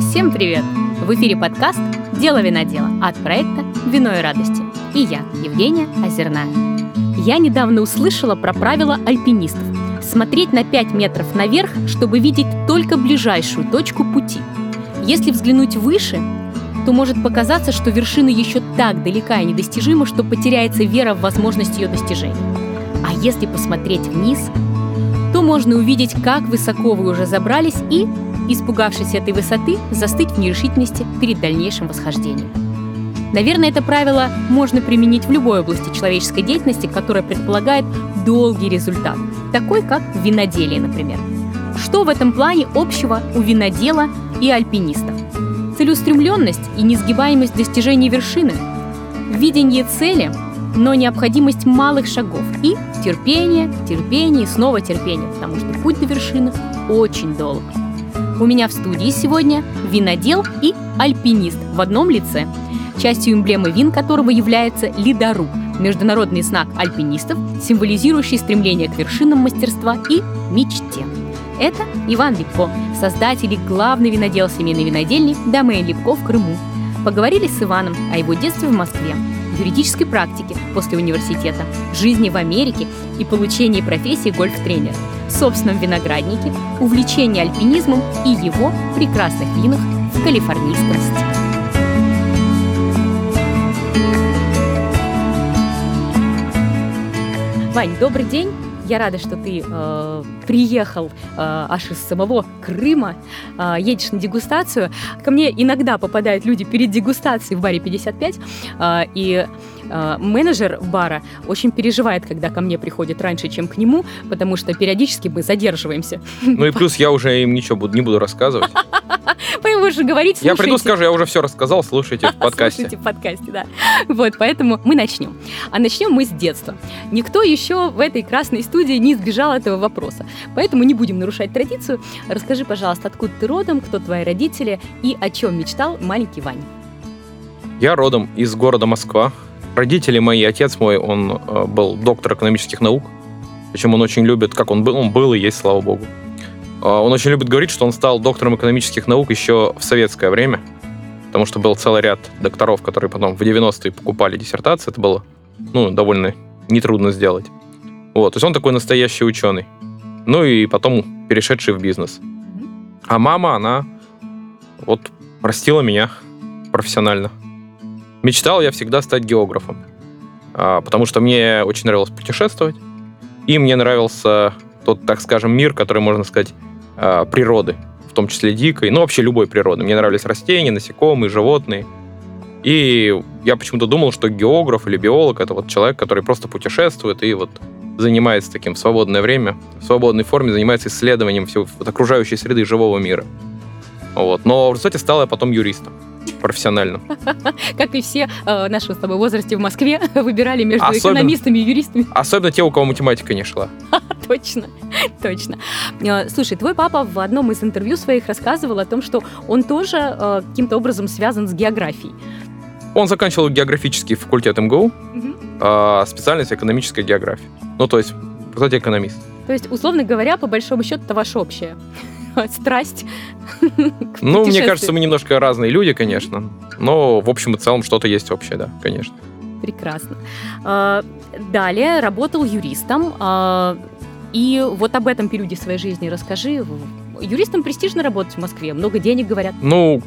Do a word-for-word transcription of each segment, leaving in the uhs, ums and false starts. Всем привет! В эфире подкаст «Дело винодела» от проекта «Вино и радости». И я, Евгения Озерная. Я недавно услышала про правило альпинистов – смотреть на пять метров наверх, чтобы видеть только ближайшую точку пути. Если взглянуть выше, то может показаться, что вершина еще так далека и недостижима, что потеряется вера в возможность ее достижения. А если посмотреть вниз, то можно увидеть, как высоко вы уже забрались и, испугавшись этой высоты, застыть в нерешительности перед дальнейшим восхождением. Наверное, это правило можно применить в любой области человеческой деятельности, которая предполагает долгий результат, такой как в виноделии, например. Что в этом плане общего у винодела и альпиниста? Целеустремленность и несгибаемость достижения вершины, видение цели, но необходимость малых шагов и терпение, терпение и снова терпение, потому что путь до вершины очень долг. У меня в студии сегодня винодел и альпинист в одном лице, частью эмблемы вин которого является ледоруб, международный знак альпинистов, символизирующий стремление к вершинам мастерства и мечте. Это Иван Липко, создатель и главный винодел семейной винодельни «Domaine Lipko» в Крыму. Поговорили с Иваном о его детстве в Москве, юридической практике после университета, жизни в Америке и получении профессии гольф-тренера, собственном винограднике, увлечении альпинизмом и его прекрасных винах в калифорнийском стиле. Вань, добрый день! Я рада, что ты э, приехал э, аж из самого Крыма, э, едешь на дегустацию. Ко мне иногда попадают люди перед дегустацией в баре пятьдесят пять, э, и э, менеджер бара очень переживает, когда ко мне приходит раньше, чем к нему, потому что периодически мы задерживаемся. Ну и плюс я уже им ничего буду, не буду рассказывать. Поэтому уже говорить, слушайте. Я приду, скажу, я уже все рассказал, слушайте в подкасте. Слушайте в подкасте, да. Вот, поэтому мы начнем. А начнем мы с детства. Никто еще в этой красной студии не избежал этого вопроса. Поэтому не будем нарушать традицию. Расскажи, пожалуйста, откуда ты родом, кто твои родители и о чем мечтал маленький Ваня. Я родом из города Москва. Родители мои, отец мой, он был доктор экономических наук. Причем он очень любит, как он был, он был и есть, слава богу. Он очень любит говорить, что он стал доктором экономических наук еще в советское время, потому что был целый ряд докторов, которые потом в девяностые покупали диссертации. Это было, ну, довольно нетрудно сделать. Вот, то есть он такой настоящий ученый. Ну и потом перешедший в бизнес. А мама, она вот растила меня профессионально. Мечтал я всегда стать географом, потому что мне очень нравилось путешествовать, и мне нравился тот, так скажем, мир, который, можно сказать, природы, в том числе дикой, ну, вообще любой природы. Мне нравились растения, насекомые, животные. И я почему-то думал, что географ или биолог — это вот человек, который просто путешествует и вот занимается таким в свободное время, в свободной форме, занимается исследованием всего вот, окружающей среды живого мира. Вот. Но в результате стал я потом юристом профессионально. Как и все э, нашего с тобой возрасте в Москве выбирали между особенно, экономистами и юристами. Особенно те, у кого математика не шла. Точно, точно. Слушай, твой папа в одном из интервью своих рассказывал о том, что он тоже э, каким-то образом связан с географией. Он заканчивал географический факультет эм гэ у, угу. э, специальность экономическая география. Ну, то есть, кстати, экономист. То есть, условно говоря, по большому счету, это ваше общее. Страсть к Ну, мне кажется, мы немножко разные люди, конечно. Но, в общем и целом, что-то есть общее, да, конечно. Прекрасно. Далее работал юристом. И вот об этом периоде своей жизни расскажи. Юристам престижно работать в Москве? Много денег, говорят. Ну,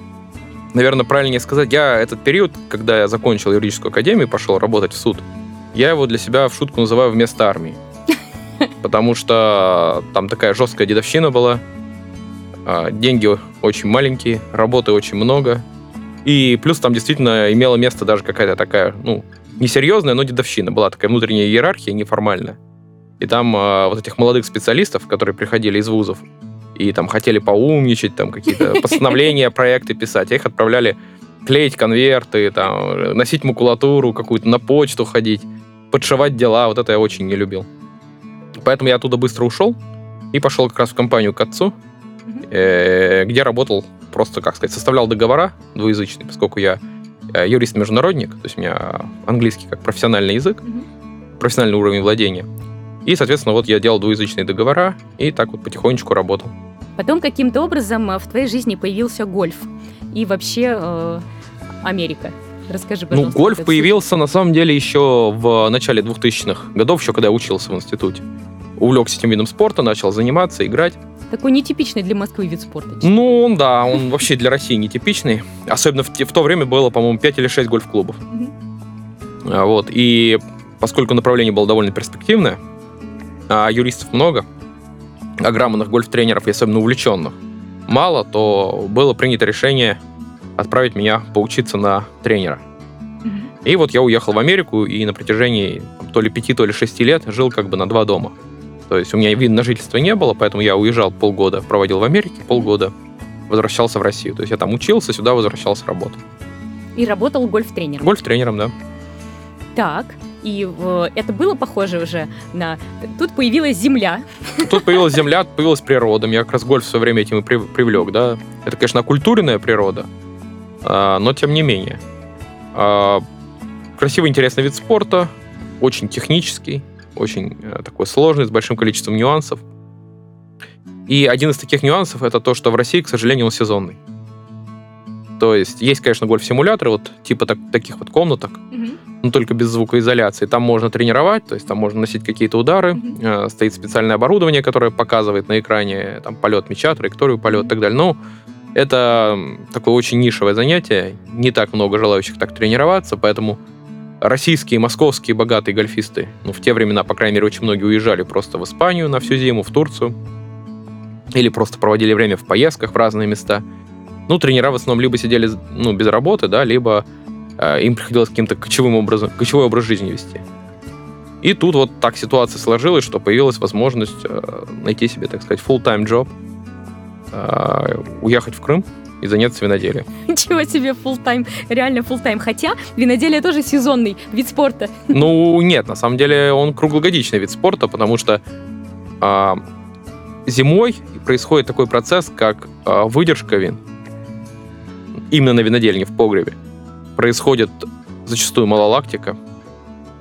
наверное, правильнее сказать. Я этот период, когда я закончил юридическую академию и пошел работать в суд, я его для себя в шутку называю вместо армии. Потому что там такая жесткая дедовщина была. Деньги очень маленькие, работы очень много. И плюс там действительно имело место даже какая-то такая, ну, несерьезная, но дедовщина. Была такая внутренняя иерархия, неформальная. И там э, вот этих молодых специалистов, которые приходили из вузов, и там хотели поумничать, там какие-то постановления, проекты писать, их отправляли клеить конверты, там, носить макулатуру какую-то, на почту ходить, подшивать дела. Вот это я очень не любил. Поэтому я оттуда быстро ушел и пошел как раз в компанию к отцу, где работал просто, как сказать, составлял договора двуязычные, поскольку я юрист-международник, то есть у меня английский как профессиональный язык, профессиональный уровень владения. И, соответственно, вот я делал двуязычные договора и так вот потихонечку работал. Потом каким-то образом в твоей жизни появился гольф и вообще э, Америка. Расскажи, пожалуйста. Ну, гольф появился, на самом деле, еще в начале двухтысячных годов, еще когда я учился в институте. Увлекся этим видом спорта, начал заниматься, играть. Такой нетипичный для Москвы вид спорта. Честно. Ну, он, да, он вообще для России нетипичный. Особенно в, в то время было, по-моему, пять или шесть гольф-клубов. Mm-hmm. Вот, и поскольку направление было довольно перспективное, а юристов много, а грамотных гольф-тренеров, и особенно увлеченных, мало, то было принято решение отправить меня поучиться на тренера. Mm-hmm. И вот я уехал в Америку, и на протяжении то ли пяти, то ли шести лет жил как бы на два дома. То есть у меня вида на жительство не было, поэтому я уезжал полгода, проводил в Америке полгода, возвращался в Россию. То есть я там учился, сюда возвращался, работал. И работал гольф-тренером? Гольф-тренером, да. Так, и э, это было похоже уже на... Тут появилась земля. Тут появилась земля, появилась природа. Меня как раз гольф в свое время этим и привлек, да. Это, конечно, культурная природа, э, но тем не менее. Э, красивый, интересный вид спорта, очень технический. Очень такой сложный, с большим количеством нюансов. И один из таких нюансов — это то, что в России, к сожалению, он сезонный. То есть есть, конечно, гольф-симуляторы, вот типа так, таких вот комнаток, mm-hmm. но только без звукоизоляции. Там можно тренировать, то есть там можно носить какие-то удары. Mm-hmm. Стоит специальное оборудование, которое показывает на экране там, полет мяча, траекторию полета и так далее. Но это такое очень нишевое занятие. Не так много желающих так тренироваться, поэтому... Российские, московские богатые гольфисты, ну, в те времена, по крайней мере, очень многие уезжали просто в Испанию на всю зиму, в Турцию, или просто проводили время в поездках в разные места. Ну, тренера в основном либо сидели, ну, без работы, да, либо э, им приходилось каким-то кочевым образом, кочевой образ жизни вести. И тут вот так ситуация сложилась, что появилась возможность э, найти себе, так сказать, full-time job, э, уехать в Крым и заняться виноделием. Ничего себе, фулл-тайм, реально фулл-тайм. Хотя виноделие тоже сезонный вид спорта. Ну, нет, на самом деле он круглогодичный вид спорта, потому что э, зимой происходит такой процесс, как э, выдержка вин. Именно на винодельне в погребе. Происходит зачастую малолактика,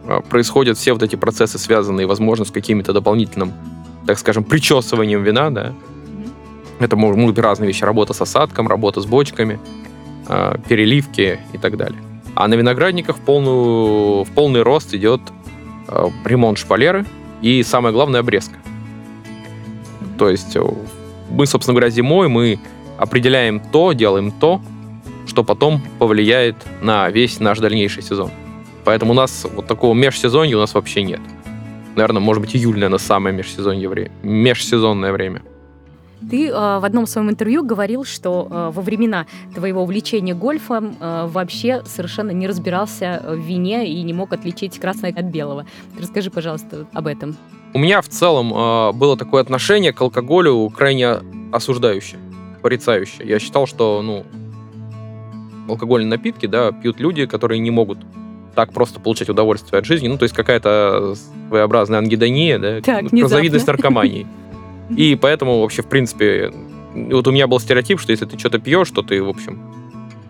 э, происходят все вот эти процессы, связанные, возможно, с каким-то дополнительным, так скажем, причесыванием вина, да. Это могут быть разные вещи. Работа с осадком, работа с бочками, э, переливки и так далее. А на виноградниках в, полную, в полный рост идет э, ремонт шпалеры и, самое главное, обрезка. То есть мы, собственно говоря, зимой мы определяем то, делаем то, что потом повлияет на весь наш дальнейший сезон. Поэтому у нас вот такого межсезонья у нас вообще нет. Наверное, может быть, июль, наверное, самое межсезонье время, межсезонное время. Ты э, в одном своем интервью говорил, что э, во времена твоего увлечения гольфом э, вообще совершенно не разбирался в вине и не мог отличить красное от белого. Расскажи, пожалуйста, об этом. У меня в целом э, было такое отношение к алкоголю крайне осуждающее, порицающее. Я считал, что ну, алкогольные напитки, да, пьют люди, которые не могут так просто получать удовольствие от жизни. Ну, то есть какая-то своеобразная ангидония, да, так, разновидность наркомании. И поэтому вообще, в принципе, вот у меня был стереотип, что если ты что-то пьешь, то ты, в общем,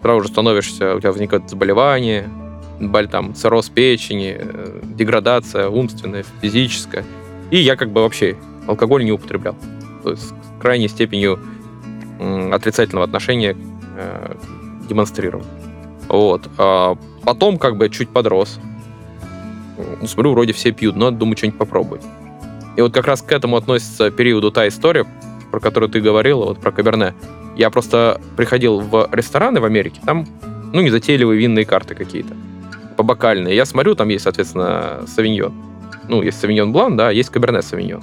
сразу же становишься, у тебя возникают заболевания, боль, там, цирроз печени, деградация умственная, физическая. И я как бы вообще алкоголь не употреблял. То есть с крайней степенью отрицательного отношения э, демонстрировал. Вот. А потом как бы чуть подрос. Смотрю, вроде все пьют, но думаю, что-нибудь попробовать. И вот как раз к этому относится периоду та история, про которую ты говорила, вот про Каберне. Я просто приходил в рестораны в Америке, там, ну, незатейливые винные карты какие-то, побокальные. Я смотрю, там есть, соответственно, Савиньон. Ну, есть Савиньон Блан, да, есть Каберне Совиньон.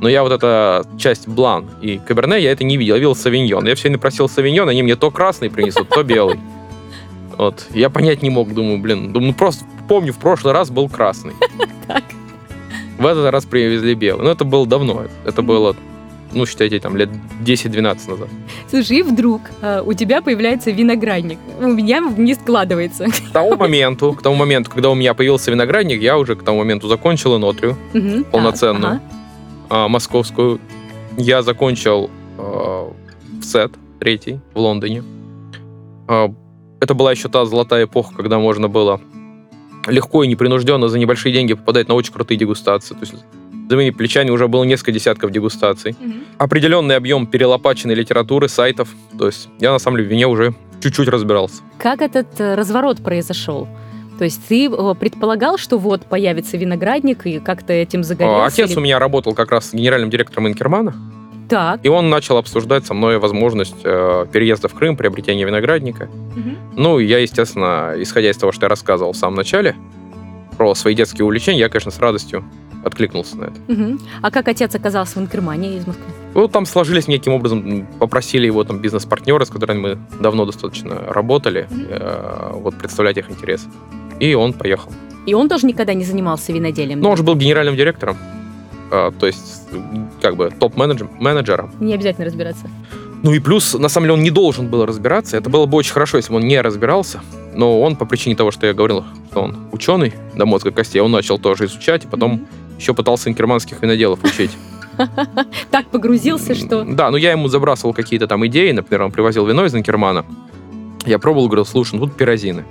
Но я вот эта часть Блан и Каберне, я это не видел, я видел Савиньон. Я все время просил Савиньон, они мне то красный принесут, то белый. Вот, я понять не мог, думаю, блин, думаю, ну, просто помню, в прошлый раз был красный. Так. В этот раз привезли белый. Но это было давно. Это было, ну, считайте, там, лет десять-двенадцать назад. Слушай, и вдруг э, у тебя появляется виноградник. У меня не складывается. К тому моменту, к тому моменту, когда у меня появился виноградник, я уже к тому моменту закончил инотрию угу, полноценную, так, ага. э, московскую. Я закончил э, в СЭД, третий, в Лондоне. Э, это была еще та золотая эпоха, когда можно было... легко и непринужденно за небольшие деньги попадать на очень крутые дегустации. То есть За моими плечами уже было несколько десятков дегустаций. Mm-hmm. Определенный объем перелопаченной литературы, сайтов. То есть я, на самом деле, в вине уже чуть-чуть разбирался. Как этот разворот произошел? То есть ты предполагал, что вот появится виноградник, и как-то этим загорелся? Отец или... у меня работал как раз генеральным директором Инкермана. Так. И он начал обсуждать со мной возможность э, переезда в Крым, приобретения виноградника. Угу. Ну, я, естественно, исходя из того, что я рассказывал в самом начале, про свои детские увлечения, я, конечно, с радостью откликнулся на это. Угу. А как отец оказался в Инкермане из Москвы? Ну, там сложились неким образом, попросили его там бизнес-партнера, с которыми мы давно достаточно работали, угу. э, вот представлять их интересы. И он поехал. И он тоже никогда не занимался виноделием? Ну, да? Он же был генеральным директором, то есть как бы топ-менеджером. Не обязательно разбираться. Ну и плюс, на самом деле, он не должен был разбираться. Это было бы очень хорошо, если бы он не разбирался. Но он, по причине того, что я говорил, что он ученый до мозга костей, он начал тоже изучать, и потом mm-hmm. еще пытался инкерманских виноделов учить. Так погрузился, что... Да, ну я ему забрасывал какие-то там идеи, например, он привозил вино из Инкермана. Я пробовал, говорил, слушай, ну тут пиразины.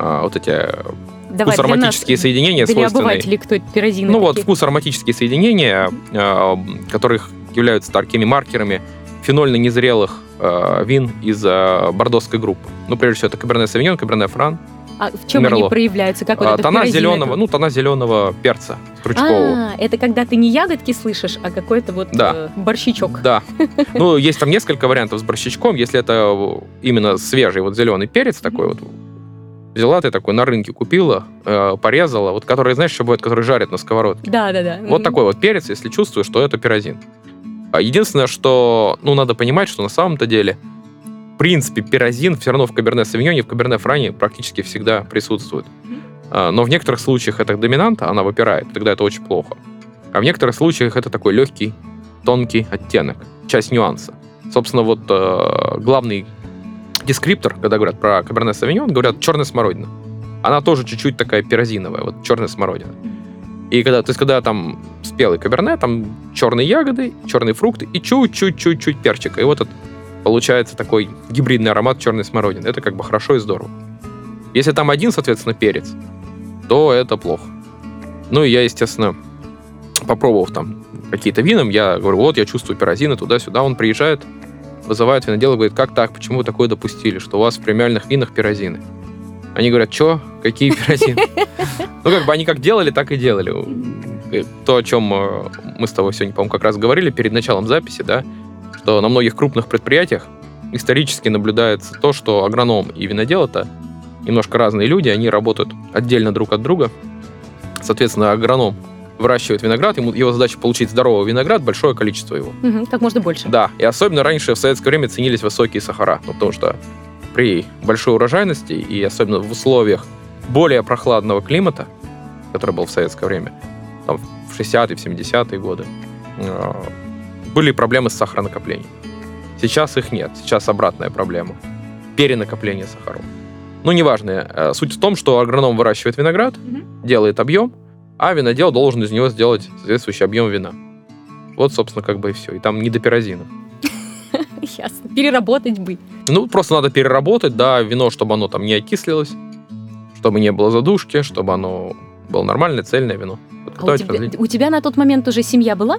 А, вот эти Давай, вкус ароматические нас, соединения свойственные. Ну вот, вкус ароматические соединения, э, которых являются такими маркерами фенольно-незрелых э, вин из э, бордоской группы. Ну, прежде всего, это Каберне Совиньон, Каберне Фран, А в чем Мерло. Они проявляются? Как вот а, тона зеленого, ну, тона зеленого перца стручкового. А, это когда ты не ягодки слышишь, а какой-то вот да. э, борщичок. Да. Ну, есть там несколько вариантов с борщичком. Если это именно свежий вот зеленый перец такой вот, взяла ты такой, на рынке купила, э, порезала, вот который, знаешь, еще бывает, который жарят на сковородке. Да-да-да. Вот такой вот перец, если чувствуешь, что это пиразин. Единственное, что, ну, надо понимать, что на самом-то деле, в принципе, пиразин все равно в Каберне Совиньоне, в Каберне Фране практически всегда присутствует. Mm-hmm. Но в некоторых случаях это доминанта, она выпирает, тогда это очень плохо. А в некоторых случаях это такой легкий, тонкий оттенок, часть нюанса. Собственно, вот э, главный дескриптор, когда говорят про Каберне Совиньон, говорят черная смородина. Она тоже чуть-чуть такая пирозиновая, вот черная смородина. И когда, то есть, когда там спелый Каберне, там черные ягоды, черные фрукты и чуть-чуть-чуть-чуть перчика. И вот это получается такой гибридный аромат черной смородины. Это как бы хорошо и здорово. Если там один, соответственно, перец, то это плохо. Ну и я, естественно, попробовав там какие-то вина, я говорю, вот я чувствую пирозины туда-сюда. Он приезжает, вызывает винодела и говорит, как так, почему вы такое допустили, что у вас в премиальных винах пирозины? Они говорят, что? Какие пирозины? Ну, как бы они как делали, так и делали. То, о чем мы с тобой сегодня, по-моему, как раз говорили перед началом записи, да, что на многих крупных предприятиях исторически наблюдается то, что агроном и винодел — это немножко разные люди, они работают отдельно друг от друга. Соответственно, агроном выращивает виноград, ему, его задача получить здоровый виноград, большое количество его. Угу, как можно больше. Да, и особенно раньше в советское время ценились высокие сахара, ну, потому что при большой урожайности и особенно в условиях более прохладного климата, который был в советское время, там, в шестидесятые, в семидесятые годы, э, были проблемы с сахаронакоплением. Сейчас их нет, сейчас обратная проблема. Перенакопление сахаров. Ну, неважно. Суть в том, что агроном выращивает виноград, угу. делает объем, а винодел должен из него сделать соответствующий объем вина. Вот, собственно, как бы и все. И там не до пирозина. Ясно. Переработать бы. Ну, просто надо переработать, да, вино, чтобы оно там не окислилось, чтобы не было задушки, чтобы оно было нормальное, цельное вино. А у, тебя, у тебя на тот момент уже семья была?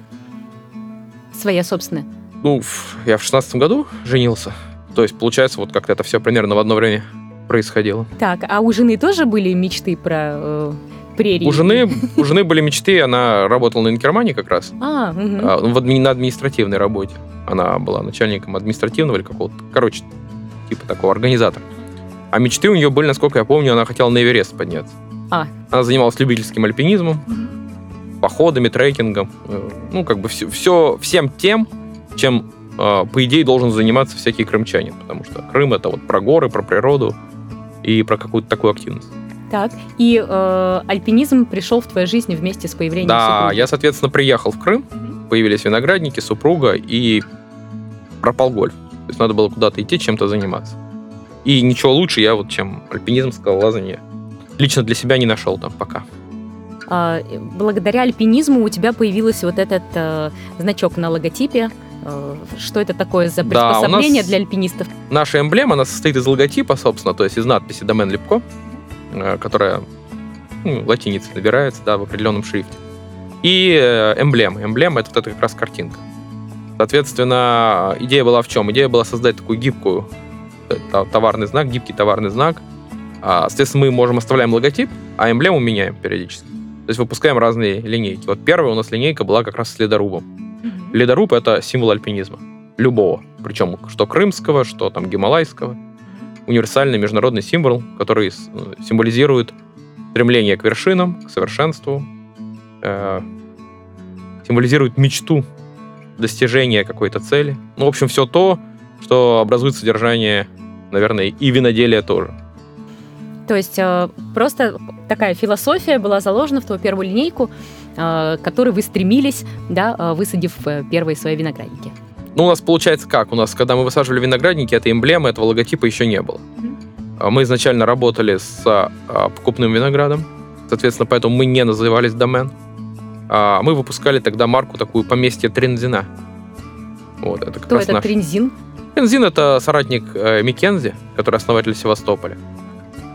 Своя собственная? Ну, я в шестнадцатом году женился. То есть, получается, вот как-то это все примерно в одно время происходило. Так, а у жены тоже были мечты про... Прерии. У жены, у жены были мечты, она работала на Инкермане как раз, а, угу. в адми, на административной работе. Она была начальником административного или какого-то, короче, типа такого организатора. А мечты у нее были, насколько я помню, она хотела на Эверест подняться. А. Она занималась любительским альпинизмом, угу. походами, трекингом, ну, как бы все, все, всем тем, чем, по идее, должен заниматься всякий крымчанин, потому что Крым — это вот про горы, про природу и про какую-то такую активность. Так, и э, альпинизм пришел в твою жизнь вместе с появлением да, супруги. Да, я, соответственно, приехал в Крым, появились виноградники, супруга, и пропал гольф. То есть надо было куда-то идти, чем-то заниматься. И ничего лучше я вот, чем альпинизм, скалолазание, лично для себя не нашел там пока. А, благодаря альпинизму у тебя появился вот этот э, значок на логотипе. Что это такое за приспособление да, для альпинистов? Наша эмблема, она состоит из логотипа, собственно, то есть из надписи Domaine Lipko, которая ну, латиницей набирается да, в определенном шрифте. И эмблемы. Эмблема — это вот эта как раз картинка. Соответственно, идея была в чем? Идея была создать такую гибкую товарный знак, гибкий товарный знак. Соответственно, мы можем оставляем логотип, а эмблему меняем периодически. То есть выпускаем разные линейки. Вот первая у нас линейка была как раз с ледорубом. Mm-hmm. Ледоруб — это символ альпинизма. Любого. Причем что крымского, что там гималайского. Универсальный международный символ, который символизирует стремление к вершинам, к совершенству, э- символизирует мечту, достижение какой-то цели. Ну, в общем, все то, что образует содержание, наверное, и виноделия тоже. То есть э- просто такая философия была заложена в ту первую линейку, э- к которой вы стремились, да, высадив первые свои виноградники. Ну, у нас получается как? У нас, когда мы высаживали виноградники, этой эмблемы, этого логотипа еще не было. Mm-hmm. Мы изначально работали с а, покупным виноградом, соответственно, поэтому мы не назывались Domaine. А, мы выпускали тогда марку такую поместье Трензина. Вот, это как Кто раз это наш... Трензин? Трензин — это соратник э, Миккензи, который основатель Севастополя.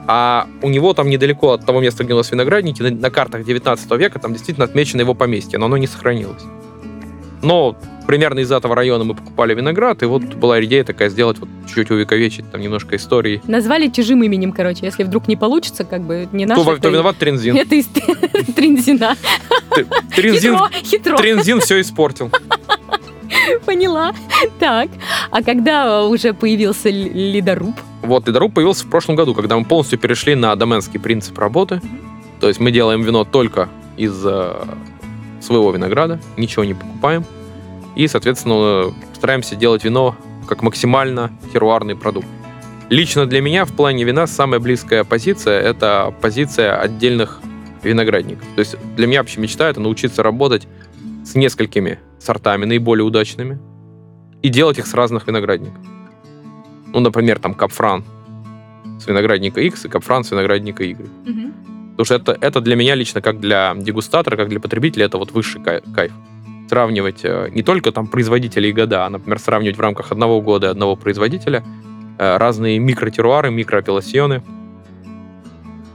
А у него там недалеко от того места, где у нас виноградники, на, на картах девятнадцатого века там действительно отмечено его поместье, но оно не сохранилось. Но примерно из этого района мы покупали виноград, и вот была идея такая сделать, вот чуть-чуть увековечить, там немножко истории. Назвали чужим именем, короче, если вдруг не получится, как бы не наш. То, то виноват Трензин. Это из Трензина. Трензин, хитро. Трензин все испортил. Поняла. Так, а когда уже появился ледоруб? Вот, ледоруб появился в прошлом году, когда мы полностью перешли на доменский принцип работы. То есть мы делаем вино только из своего винограда, ничего не покупаем. И, соответственно, стараемся делать вино как максимально терруарный продукт. Лично для меня в плане вина самая близкая позиция — это позиция отдельных виноградников. То есть для меня вообще мечта — это научиться работать с несколькими сортами, наиболее удачными, и делать их с разных виноградников. Ну, например, там Каберне Фран с виноградника X и Каберне Фран с виноградника Y. Угу. Потому что это, это для меня лично, как для дегустатора, как для потребителя, это вот высший кайф. Сравнивать не только там производителей и года, а, например, сравнивать в рамках одного года одного производителя разные микротерруары, микроапелласьоны,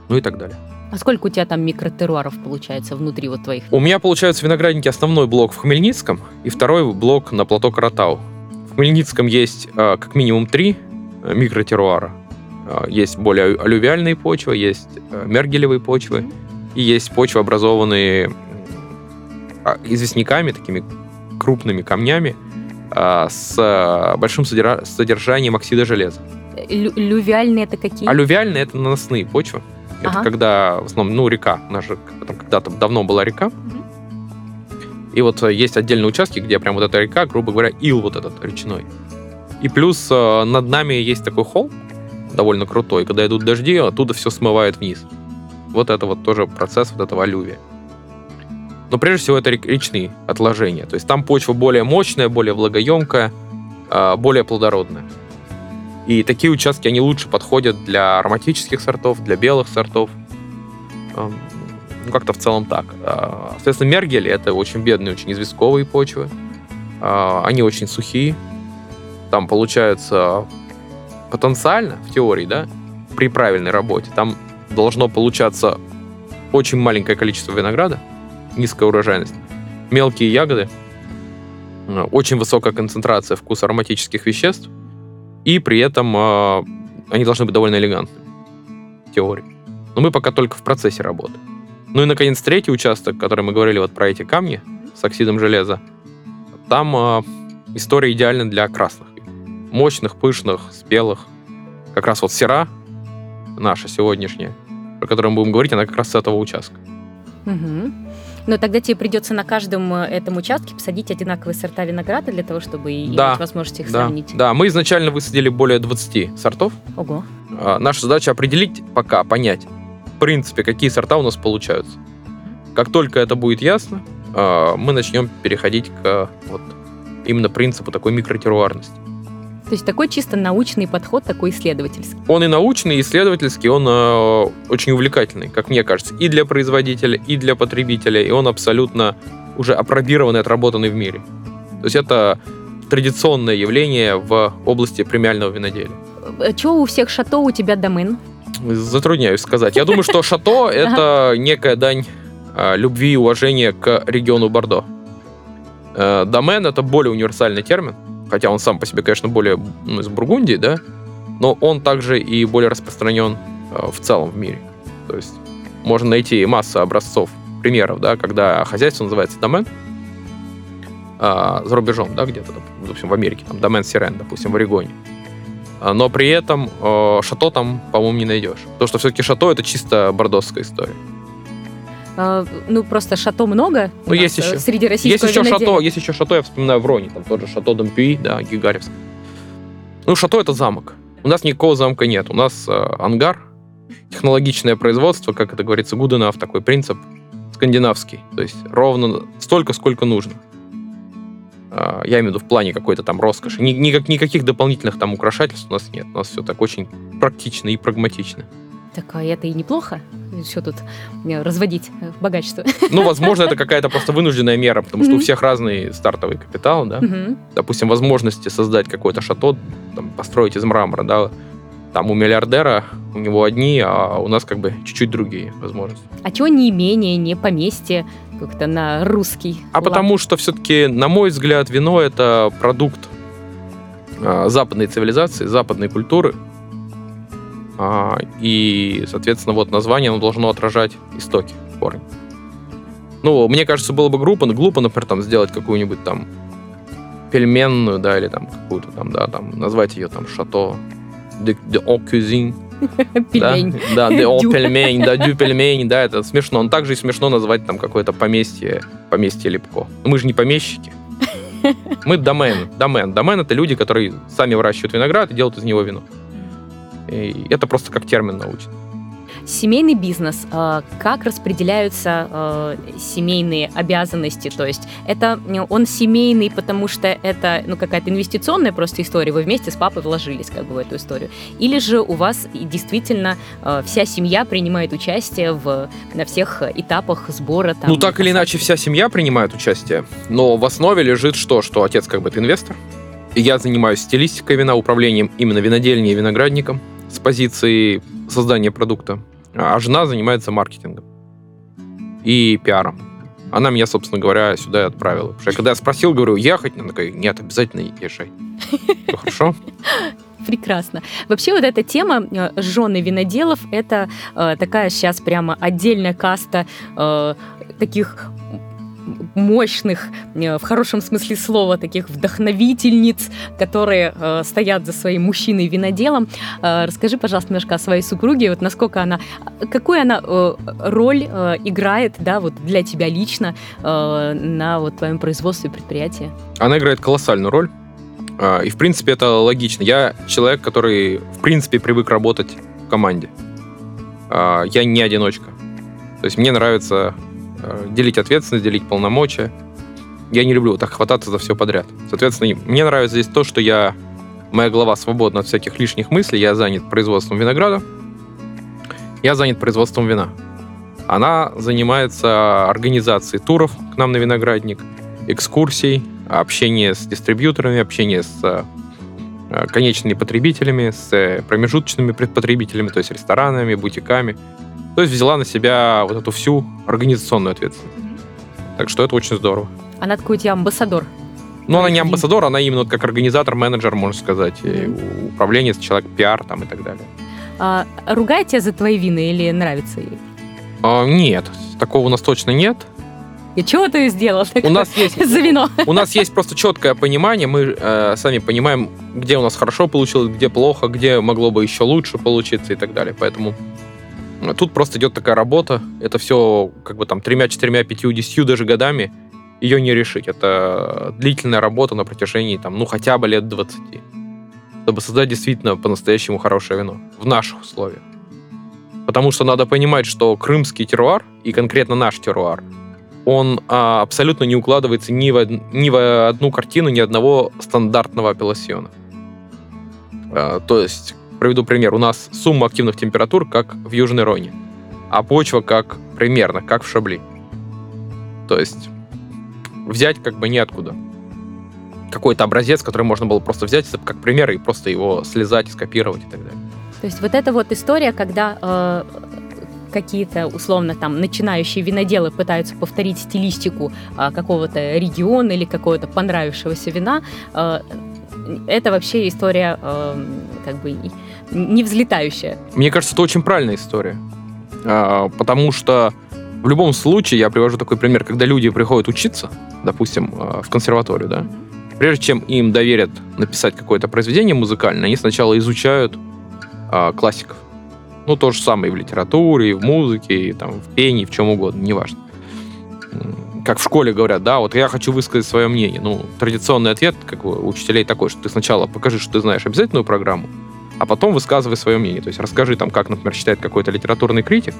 ну и так далее. А сколько у тебя там микротерруаров получается внутри вот твоих? У меня получаются виноградники основной блок в Хмельницком и второй блок на плато Каратау. В Хмельницком есть как минимум три микротерруара. Есть более аллювиальные почвы, есть мергелевые почвы, mm-hmm. и есть почвы, образованные известняками, такими крупными камнями с большим содержанием оксида железа. Лю- Лювиальные это какие? Аллювиальные — это наносные почвы. Ага. Это когда, в основном, ну, река. У нас же когда-то давно была река. Угу. И вот есть отдельные участки, где прям вот эта река, грубо говоря, ил вот этот речной. И плюс над нами есть такой холм, довольно крутой. Когда идут дожди, оттуда все смывает вниз. Вот это вот тоже процесс вот этого аллювия. Но прежде всего это речные отложения. То есть там почва более мощная, более влагоемкая, более плодородная. И такие участки, они лучше подходят для ароматических сортов, для белых сортов. Ну, как-то в целом так. Соответственно, мергели — это очень бедные, очень известковые почвы. Они очень сухие. Там получается потенциально, в теории, да, при правильной работе, там должно получаться очень маленькое количество винограда, низкая урожайность, мелкие ягоды, очень высокая концентрация вкуса ароматических веществ, и при этом э, они должны быть довольно элегантными в теории. Но мы пока только в процессе работы. Ну и, наконец, третий участок, который мы говорили вот про эти камни с оксидом железа, там э, история идеальна для красных. Мощных, пышных, спелых. Как раз вот сира наша сегодняшняя, про которую мы будем говорить, она как раз с этого участка. Угу. Но тогда тебе придется на каждом этом участке посадить одинаковые сорта винограда для того, чтобы да, иметь возможность их да, сравнить. Да, мы изначально высадили более двадцати сортов. Ого. А, наша задача определить пока, понять, в принципе, какие сорта у нас получаются. Как только это будет ясно, а, мы начнем переходить к вот, именно принципу такой микротерруарности. То есть такой чисто научный подход, такой исследовательский. Он и научный, и исследовательский, он э, очень увлекательный, как мне кажется, и для производителя, и для потребителя, и он абсолютно уже апробированный, отработанный в мире. То есть это традиционное явление в области премиального виноделия. Чего у всех шато, у тебя Domaine? Затрудняюсь сказать. Я думаю, что шато — это некая дань любви и уважения к региону Бордо. Домен — это более универсальный термин, хотя он сам по себе, конечно, более из Бургундии, да, но он также и более распространен в целом в мире. То есть можно найти массу образцов, примеров, да, когда хозяйство называется домен, а, за рубежом, да, где-то, допустим, в Америке, там, домен Сирен, допустим, в Орегоне. Но при этом э, шато там, по-моему, не найдешь. Потому что все-таки шато — это чисто бордосская история. А, ну, просто шато много ну, есть еще. Среди российского есть еще шато, есть еще шато, я вспоминаю, в Роне, там тот же шато Домпюи, да, Гигаревск. Ну, шато — это замок. У нас никакого замка нет. У нас э, ангар, технологичное производство, как это говорится, good enough, такой принцип скандинавский. То есть ровно столько, сколько нужно. Я имею в виду в плане какой-то там роскоши. Никак, никаких дополнительных там украшательств у нас нет. У нас все так очень практично и прагматично. Так, а это и неплохо? Что тут разводить богатство? Ну, возможно, это какая-то просто вынужденная мера, потому что у всех разный стартовый капитал, да. Допустим, возможности создать какое-то шато, построить из мрамора, да. Там у миллиардера, у него одни, а у нас как бы чуть-чуть другие возможности. А чего не имение, не поместье как-то на русский А лад? Потому что все-таки, на мой взгляд, вино — это продукт э, западной цивилизации, западной культуры. Э, и, соответственно, вот название, оно должно отражать истоки, корни. Ну, мне кажется, было бы глупо, глупо например, там, сделать какую-нибудь там пельменную, да, или там какую-то там, да, там, назвать ее там шато... De, de haute cuisine. Пельмень. Да, да, de haute пельмень, да, дю пельмень, да, это смешно. Но также и смешно назвать там какое-то поместье, поместье Липко. Но мы же не помещики. Мы домен, домен. Домен — это люди, которые сами выращивают виноград и делают из него вино. И это просто как термин научный. Семейный бизнес. Как распределяются семейные обязанности? То есть это он семейный, потому что это ну, какая-то инвестиционная просто история, вы вместе с папой вложились как бы в эту историю. Или же у вас действительно вся семья принимает участие в, на всех этапах сбора? Там, ну так или иначе вся семья принимает участие, но в основе лежит что? Что отец как бы это инвестор, и я занимаюсь стилистикой вина, управлением именно винодельней и виноградником с позиции создания продукта. А жена занимается маркетингом и пиаром. Она меня, собственно говоря, сюда и отправила. Потому что когда я спросил, говорю, ехать? Она такая, нет, обязательно езжай. Хорошо? Прекрасно. Вообще вот эта тема жены виноделов, это такая сейчас прямо отдельная каста таких... мощных, в хорошем смысле слова, таких вдохновительниц, которые э, стоят за своим мужчиной-виноделом. Э, расскажи, пожалуйста, немножко о своей супруге, вот насколько она, какую она э, роль э, играет, да, вот для тебя лично э, на вот твоем производстве, предприятии? Она играет колоссальную роль, э, и, в принципе, это логично. Я человек, который, в принципе, привык работать в команде. Э, я не одиночка. То есть мне нравится... делить ответственность, делить полномочия. Я не люблю так хвататься за все подряд. Соответственно, мне нравится здесь то, что я... Моя голова свободна от всяких лишних мыслей. Я занят производством винограда. Я занят производством вина. Она занимается организацией туров к нам на виноградник, экскурсий, общение с дистрибьюторами, общение с конечными потребителями, с промежуточными предпотребителями, то есть ресторанами, бутиками. То есть взяла на себя вот эту всю организационную ответственность. Mm-hmm. Так что это очень здорово. Она такой у тебя амбассадор? Ну, она не амбассадор, она именно как организатор, менеджер, можно сказать, mm-hmm. управленец, человек, пиар там и так далее. А, ругает тебя за твои вины или нравится ей? А, нет, такого у нас точно нет. И чего ты сделал у нас есть, за вино? У нас есть просто четкое понимание, мы э, сами понимаем, где у нас хорошо получилось, где плохо, где могло бы еще лучше получиться и так далее, поэтому... Тут просто идет такая работа, это все как бы там тремя, четырьмя, пятью, десятью даже годами ее не решить. Это длительная работа на протяжении там, ну хотя бы лет двадцати, чтобы создать действительно по-настоящему хорошее вино в наших условиях. Потому что надо понимать, что крымский терруар и конкретно наш терруар, он а, абсолютно не укладывается ни в, ни в одну картину, ни одного стандартного апелласьона. А, то есть... Приведу пример. У нас сумма активных температур, как в Южной Роне, а почва как примерно, как в Шабли. То есть взять как бы неоткуда. Какой-то образец, который можно было просто взять как пример и просто его слезать, скопировать и так далее. То есть вот эта вот история, когда... Э- какие-то, условно, там, начинающие виноделы пытаются повторить стилистику а, какого-то региона или какого-то понравившегося вина. А, это вообще история а, как бы не взлетающая. Мне кажется, это очень правильная история. А, потому что в любом случае, я привожу такой пример, когда люди приходят учиться, допустим, в консерваторию, да, прежде чем им доверят написать какое-то произведение музыкальное, они сначала изучают а, классиков. Ну, то же самое и в литературе, и в музыке, и там, в пении, в чем угодно, неважно. Как в школе говорят, да, вот я хочу высказать свое мнение. Ну, традиционный ответ, как у учителей, такой, что ты сначала покажи, что ты знаешь обязательную программу, а потом высказывай свое мнение. То есть расскажи, там, как, например, читает какой-то литературный критик,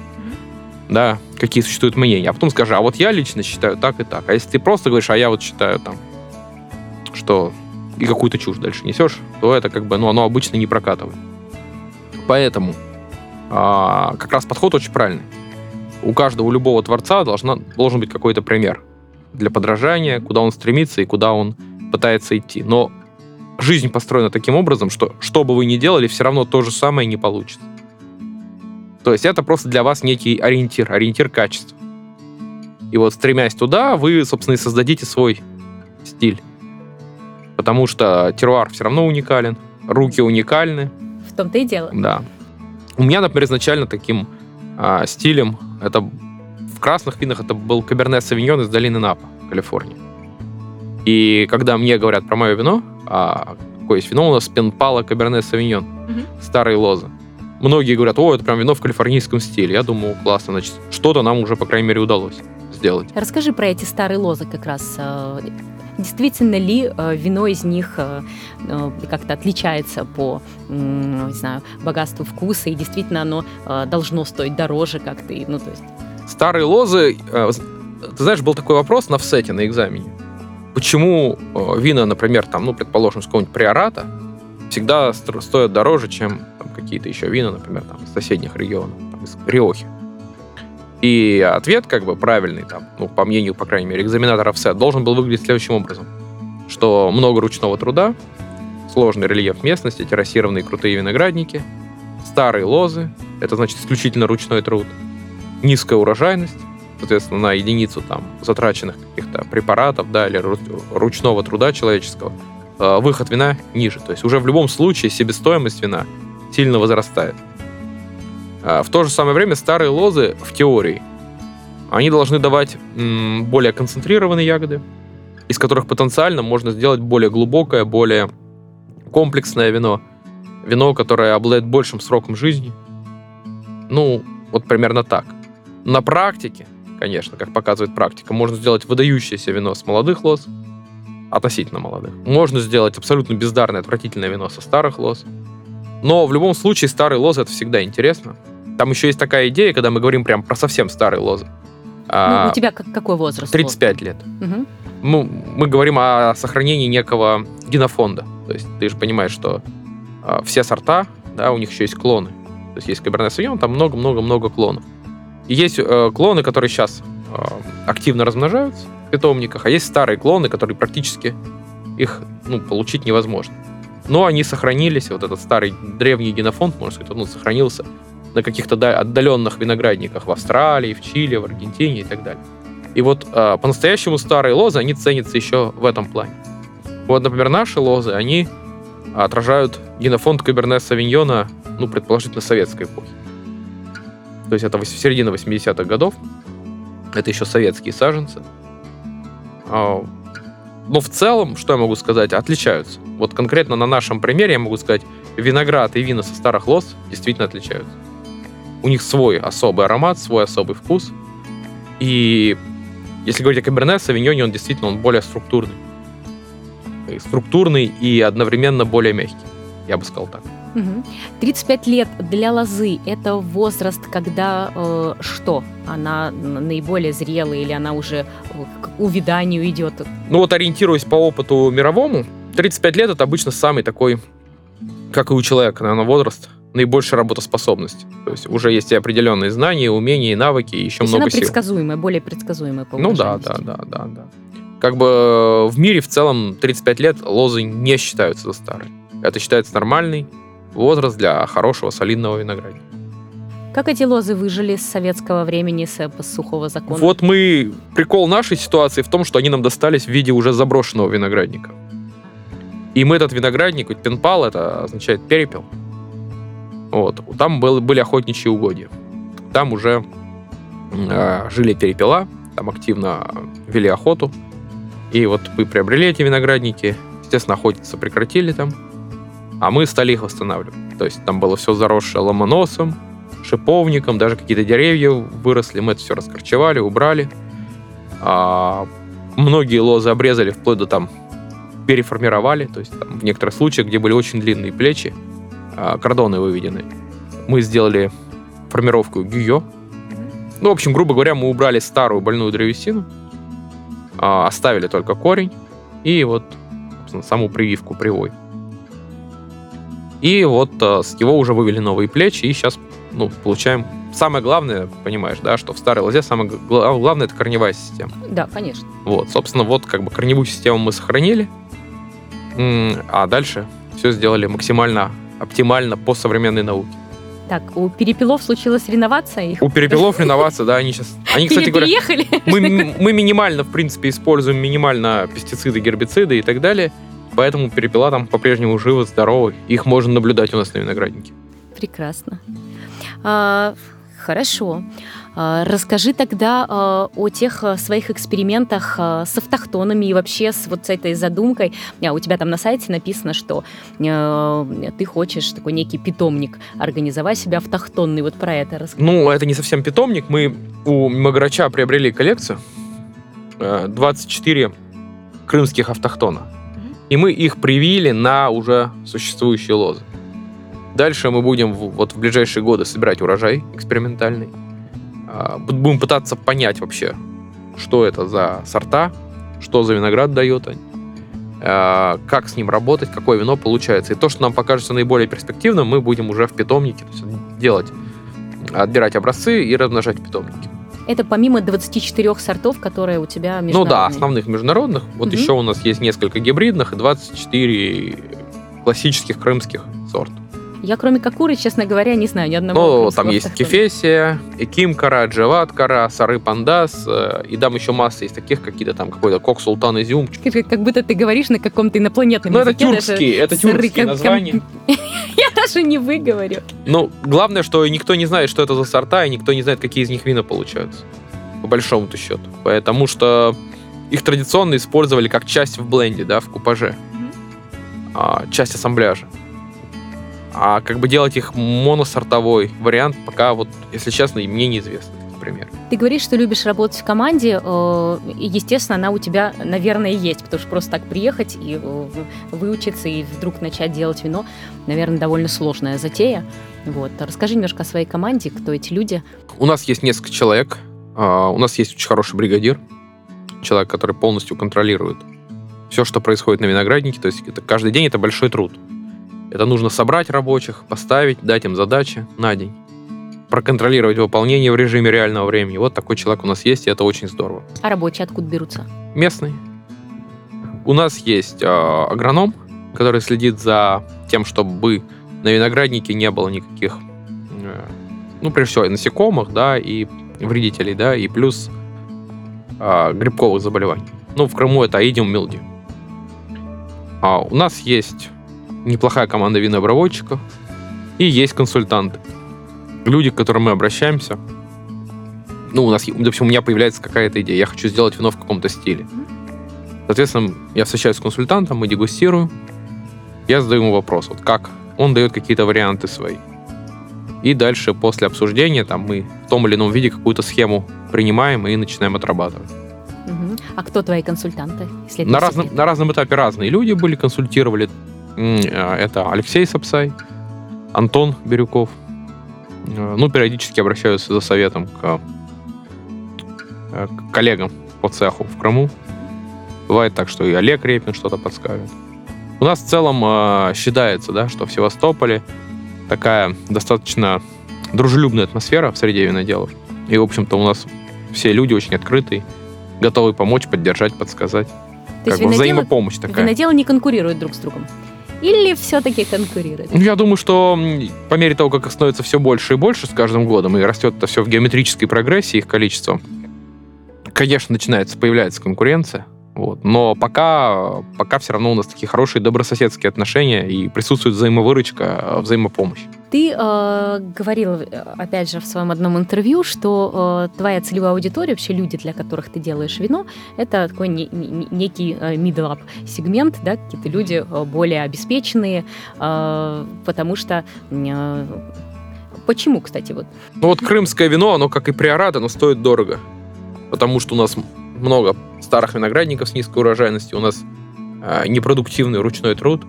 да, какие существуют мнения, а потом скажи, а вот я лично считаю так и так. А если ты просто говоришь, а я вот считаю там, что и какую-то чушь дальше несешь, то это как бы, ну, оно обычно не прокатывает. Поэтому а, как раз подход очень правильный. У каждого, у любого творца должна, должен быть какой-то пример для подражания, куда он стремится и куда он пытается идти. Но жизнь построена таким образом, что что бы вы ни делали, все равно то же самое не получится. То есть это просто для вас некий ориентир, ориентир качества. И вот стремясь туда, вы, собственно, и создадите свой стиль. Потому что терруар все равно уникален, руки уникальны. В том-то и дело. Да. У меня, например, изначально таким а, стилем, это в красных винах, это был Каберне Совиньон из долины Напа, Калифорния. И когда мне говорят про мое вино, а, какое есть вино у нас, Пенпало Каберне Совиньон, угу. Старые лозы. Многие говорят, о, это прям вино в калифорнийском стиле. Я думаю, классно, значит, что-то нам уже, по крайней мере, удалось сделать. Расскажи про эти старые лозы как раз. Действительно ли вино из них как-то отличается по, не знаю, богатству вкуса, и действительно оно должно стоить дороже как-то? Ну, то есть... Старые лозы... Ты знаешь, был такой вопрос на всете, на экзамене. Почему вина, например, там, ну, предположим, с какого-нибудь Приората всегда стоят дороже, чем... какие-то еще вина, например, там, из соседних регионов, там, из Риохи. И ответ, как бы, правильный, там, ну, по мнению, по крайней мере, экзаменатора ФСЭ, должен был выглядеть следующим образом. Что много ручного труда, сложный рельеф местности, террасированные крутые виноградники, старые лозы, это значит исключительно ручной труд, низкая урожайность, соответственно, на единицу там затраченных каких-то препаратов, да, или ручного труда человеческого, выход вина ниже. То есть уже в любом случае себестоимость вина сильно возрастает. В то же самое время старые лозы, в теории, они должны давать более концентрированные ягоды, из которых потенциально можно сделать более глубокое, более комплексное вино. Вино, которое обладает большим сроком жизни. Ну, вот примерно так. На практике, конечно, как показывает практика, можно сделать выдающееся вино с молодых лоз, относительно молодых. Можно сделать абсолютно бездарное, отвратительное вино со старых лоз. Но в любом случае старые лозы — это всегда интересно. Там еще есть такая идея, когда мы говорим прям про совсем старые лозы. Ну, у тебя какой возраст? тридцать пять лет. Угу. Мы, мы говорим о сохранении некого генофонда. То есть ты же понимаешь, что а, все сорта, да, у них еще есть клоны. То есть есть Каберне Совиньон, там много-много-много клонов. И есть э, клоны, которые сейчас э, активно размножаются в питомниках, а есть старые клоны, которые практически их, ну, получить невозможно. Но они сохранились, вот этот старый древний генофонд, можно сказать, он сохранился на каких-то отдаленных виноградниках в Австралии, в Чили, в Аргентине и так далее. И вот э, по-настоящему старые лозы, они ценятся еще в этом плане. Вот, например, наши лозы, они отражают генофонд Каберне Совиньона, ну, предположительно, советской эпохи. То есть это середина восьмидесятых годов, это еще советские саженцы. Но в целом, что я могу сказать, отличаются. Вот конкретно на нашем примере я могу сказать, виноград и вина со старых лоз действительно отличаются. У них свой особый аромат, свой особый вкус. И если говорить о Каберне Совиньоне, он действительно он более структурный. И структурный и одновременно более мягкий. Я бы сказал так. тридцать пять лет для лозы – это возраст, когда э, что? Она наиболее зрелая или она уже к увяданию идет? Ну вот, ориентируясь по опыту мировому, тридцать пять лет – это обычно самый такой, как и у человека, наверное, возраст, наибольшая работоспособность. То есть уже есть и определенные знания, умения, и навыки, и еще То много сил. То есть она предсказуемая, более предсказуемая по урожайности. Ну да, да, да, да, да. Как бы в мире в целом тридцать пять лет лозы не считаются за старые. Это считается нормальный возраст для хорошего, солидного винограда. Как эти лозы выжили с советского времени, с эпохи сухого закона? Вот мы... Прикол нашей ситуации в том, что они нам достались в виде уже заброшенного виноградника. И мы этот виноградник, ведь пенпал, это означает перепел. Вот. Там был, были охотничьи угодья. Там уже э, жили перепела, там активно вели охоту. И вот мы приобрели эти виноградники. Естественно, охотиться прекратили там. А мы стали их восстанавливать. То есть там было все заросшее ломоносом, шиповником, даже какие-то деревья выросли, мы это все раскорчевали, убрали. А многие лозы обрезали, вплоть до там переформировали, то есть там, в некоторых случаях, где были очень длинные плечи, кордоны выведены. Мы сделали формировку гюйо. Ну, в общем, грубо говоря, мы убрали старую больную древесину, оставили только корень и вот саму прививку привой. И вот с него уже вывели новые плечи, и сейчас ну, получаем... Самое главное, понимаешь, да, что в старой лозе самое главное — это корневая система. Да, конечно. Вот, собственно, вот как бы корневую систему мы сохранили, а дальше все сделали максимально оптимально по современной науке. Так, у перепелов случилась реновация? Их... У перепелов реновация, да, они сейчас... Они, кстати говоря, мы, мы минимально, в принципе, используем минимально пестициды, гербициды и так далее, поэтому перепела там по-прежнему живы, здоровы, их можно наблюдать у нас на винограднике. Прекрасно. А... Хорошо. Расскажи тогда о тех своих экспериментах с автохтонами и вообще с вот этой задумкой. У тебя там на сайте написано, что ты хочешь такой некий питомник организовать себе автохтонный. Вот про это расскажи. Ну, это не совсем питомник. Мы у Миграча приобрели коллекцию двадцать четыре крымских автохтона. И мы их привили на уже существующие лозы. Дальше мы будем вот в ближайшие годы собирать урожай экспериментальный. Будем пытаться понять вообще, что это за сорта, что за виноград дает, как с ним работать, какое вино получается. И то, что нам покажется наиболее перспективным, мы будем уже в питомнике делать, отбирать образцы и размножать в питомнике. Это помимо двадцати четырёх сортов, которые у тебя международные? Ну да, основных международных. Вот угу. Еще у нас есть несколько гибридных и двадцать четыре классических крымских сорта. Я, кроме Кокуры, честно говоря, не знаю ни одного. Ну, там есть Кефесия, Экимкара, Джаваткара, Сары Пандас, и там еще масса есть таких, какие-то там какой-то Кок-Султан Изюм. Как, как будто ты говоришь на каком-то инопланетном ну, языке. Ну, это тюркские, это тюркские названия. Я даже не выговорю. Ну, главное, что никто не знает, что это за сорта, и никто не знает, какие из них вина получаются, по большому-то счету. Потому что их традиционно использовали как часть в бленде, да, в купаже, а, часть ассамбляжа. А как бы делать их моносортовой вариант, пока вот, если честно, мне неизвестно, например. Ты говоришь, что любишь работать в команде, и, естественно, она у тебя, наверное, есть, потому что просто так приехать и выучиться, и вдруг начать делать вино, наверное, довольно сложная затея. Вот. Расскажи немножко о своей команде, кто эти люди. У нас есть несколько человек, у нас есть очень хороший бригадир, человек, который полностью контролирует все, что происходит на винограднике, то есть это, каждый день это большой труд. Это нужно собрать рабочих, поставить, дать им задачи на день, проконтролировать выполнение в режиме реального времени. Вот такой человек у нас есть, и это очень здорово. А рабочие откуда берутся? Местные. У нас есть э, агроном, который следит за тем, чтобы на винограднике не было никаких, э, ну, прежде всего, и насекомых, да, и вредителей, да, и плюс э, грибковых заболеваний. Ну, в Крыму это аидиум милдью. А у нас есть... неплохая команда винообработчиков, и есть консультанты. Люди, к которым мы обращаемся. Ну, у нас, допустим, у меня появляется какая-то идея, я хочу сделать вино в каком-то стиле. Соответственно, я встречаюсь с консультантом, мы дегустируем, я задаю ему вопрос, вот как, он дает какие-то варианты свои. И дальше, после обсуждения, там, мы в том или ином виде какую-то схему принимаем и начинаем отрабатывать. Угу. А кто твои консультанты? Если на, разно, на разном этапе разные люди были, консультировали. Это Алексей Сапсай, Антон Бирюков. Ну, периодически обращаюсь за советом к, к коллегам по цеху в Крыму. Бывает так, что и Олег Репин что-то подскажет. У нас в целом считается, да, что в Севастополе такая достаточно дружелюбная атмосфера в среде виноделов. И, в общем-то, у нас все люди очень открытые, готовы помочь, поддержать, подсказать. То как есть бы виноделы, взаимопомощь такая. Виноделы не конкурируют друг с другом? Или все-таки конкурировать? Я думаю, что по мере того, как их становится все больше и больше с каждым годом, и растет это все в геометрической прогрессии, их количество, конечно, начинается, появляется конкуренция. Вот. Но пока, пока все равно у нас такие хорошие добрососедские отношения и присутствует взаимовыручка, взаимопомощь. Ты э, говорил, опять же, в своем одном интервью, что э, твоя целевая аудитория, вообще люди, для которых ты делаешь вино, это такой не, не, некий middle-up сегмент, да, какие-то люди более обеспеченные, э, потому что... Э, почему, кстати? Вот? Ну вот крымское вино, оно, как и Приорат, оно стоит дорого, потому что у нас... много старых виноградников с низкой урожайностью, у нас э, непродуктивный ручной труд,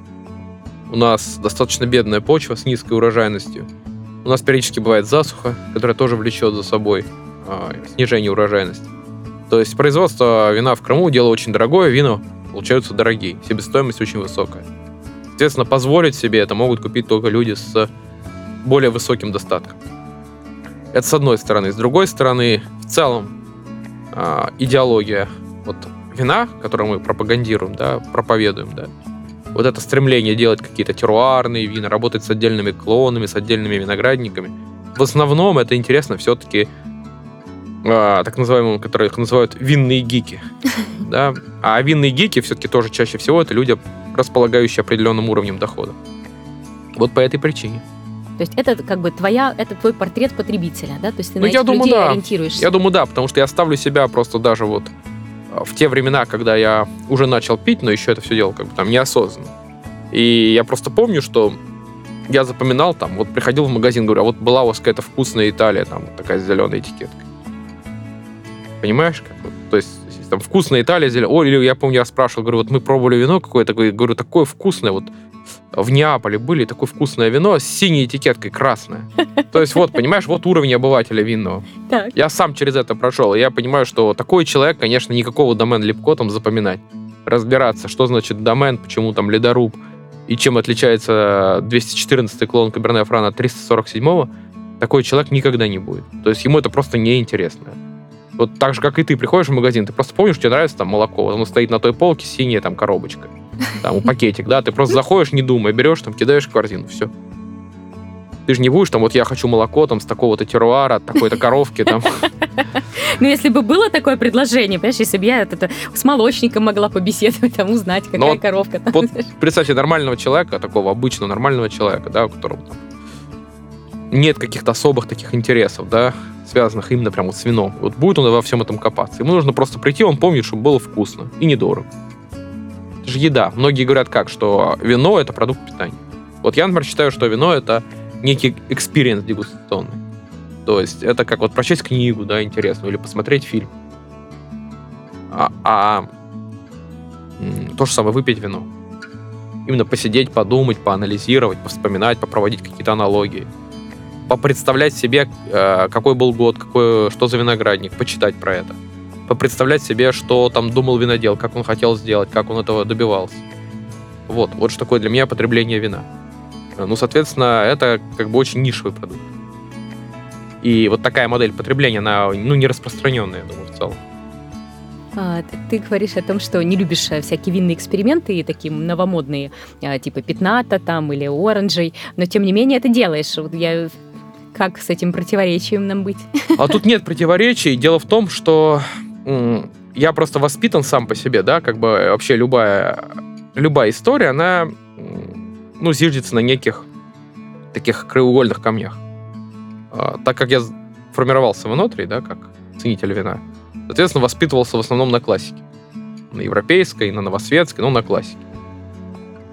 у нас достаточно бедная почва с низкой урожайностью, у нас периодически бывает засуха, которая тоже влечет за собой э, снижение урожайности. То есть производство вина в Крыму дело очень дорогое, вина получаются дорогие, себестоимость очень высокая. Соответственно, позволить себе это могут купить только люди с более высоким достатком. Это с одной стороны. С другой стороны, в целом, идеология вот, вина, которую мы пропагандируем, да, проповедуем, да, вот это стремление делать какие-то терруарные вина, работать с отдельными клонами, с отдельными виноградниками. В основном это интересно все-таки а, так называемым, которых называют винные гики. Да? А винные гики все-таки тоже чаще всего это люди, располагающие определенным уровнем дохода. Вот по этой причине. То есть это как бы твоя, это твой портрет потребителя, да? То есть ты ну, на этих людей да. ориентируешься. Я думаю, да, потому что я ставлю себя просто даже вот в те времена, когда я уже начал пить, но еще это все делал как бы там неосознанно. И я просто помню, что я запоминал там, вот приходил в магазин, говорю, а вот была у вас какая-то вкусная Италия, там вот такая с зеленой этикеткой. Понимаешь? Как бы? То есть там вкусная Италия, зеленая. О, или я помню, я спрашивал, говорю, вот мы пробовали вино какое-то, говорю, такое вкусное, вот в Неаполе были, такое вкусное вино с синей этикеткой, красное. То есть вот, понимаешь, вот уровень обывателя винного. Так. Я сам через это прошел, и я понимаю, что такой человек, конечно, никакого Domaine Lipko там запоминать, разбираться, что значит домен, почему там ледоруб, и чем отличается двести четырнадцатый клон Каберне Фран от триста сорок седьмого, такой человек никогда не будет. То есть ему это просто неинтересно. Вот так же, как и ты приходишь в магазин, ты просто помнишь, тебе нравится там молоко, оно стоит на той полке, синяя там коробочка, там пакетик, да, ты просто заходишь, не думая, берешь, там, кидаешь в корзину, все. Ты же не будешь там, вот я хочу молоко там с такого-то терруара, от такой-то коровки там. Ну, если бы было такое предложение, понимаешь, если бы я с молочником могла побеседовать, там, узнать, какая коровка там. Вот представьте нормального человека, такого обычного нормального человека, да, у которого нет каких-то особых таких интересов, да, связанных именно прям вот с вином. Вот будет он во всем этом копаться. Ему нужно просто прийти, он помнит, чтобы было вкусно и недорого. Это же еда. Многие говорят как, что вино — это продукт питания. Вот я, например, считаю, что вино — это некий экспириенс дегустационный. То есть это как вот прочесть книгу, да, интересную, или посмотреть фильм. А, а то же самое выпить вино. Именно посидеть, подумать, поанализировать, повспоминать, попроводить какие-то аналогии. Попредставлять себе, какой был год, какой, что за виноградник, почитать про это. Попредставлять себе, что там думал винодел, как он хотел сделать, как он этого добивался. Вот, вот что такое для меня потребление вина. Ну, соответственно, это как бы очень нишевый продукт. И вот такая модель потребления, она, ну, не распространенная, я думаю, в целом. А, ты говоришь о том, что не любишь всякие винные эксперименты и такие новомодные, типа пятната там или оранжей, но тем не менее это делаешь. Вот я... Как с этим противоречием нам быть? А тут нет противоречий. Дело в том, что я просто воспитан сам по себе, да, как бы вообще любая, любая история, она, ну, зиждется на неких таких краеугольных камнях. А, так как я формировался внутри, да, как ценитель вина, соответственно, воспитывался в основном на классике. На европейской, на новосветской, но на классике.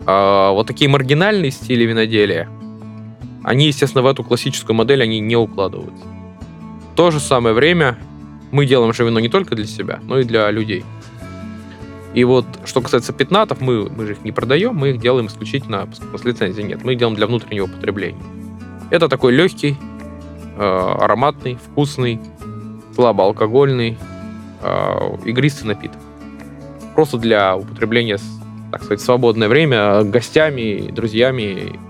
А, вот такие маргинальные стили виноделия, они, естественно, в эту классическую модель они не укладываются. В то же самое время мы делаем же вино не только для себя, но и для людей. И вот, что касается пятнатов, мы, мы же их не продаем, мы их делаем исключительно, поскольку с лицензией нет, мы их делаем для внутреннего потребления. Это такой легкий, э, ароматный, вкусный, слабоалкогольный, э, игристый напиток. Просто для употребления, так сказать, в свободное время гостями, друзьями,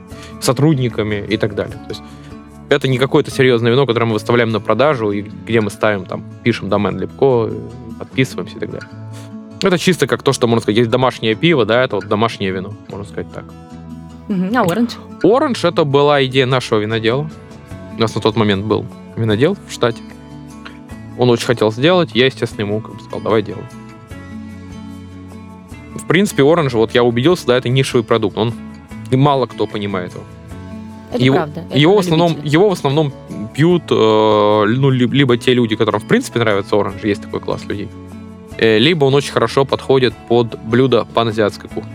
сотрудниками и так далее. То есть это не какое-то серьезное вино, которое мы выставляем на продажу, и где мы ставим, там, пишем Domaine Lipko, подписываемся и так далее. Это чисто как то, что, можно сказать, есть домашнее пиво, да, это вот домашнее вино, можно сказать так. Uh-huh. А Оранж? Оранж — это была идея нашего винодела. У нас на тот момент был винодел в штате. Он очень хотел сделать. Я, естественно, ему как бы сказал, давай делай. В принципе, Оранж, вот я убедился, да, это нишевый продукт. Он мало кто понимает его. Это его, правда. Это его, в основном, его в основном пьют э, ну, либо те люди, которым в принципе нравится оранж, есть такой класс людей, э, либо он очень хорошо подходит под блюдо паназиатской кухни.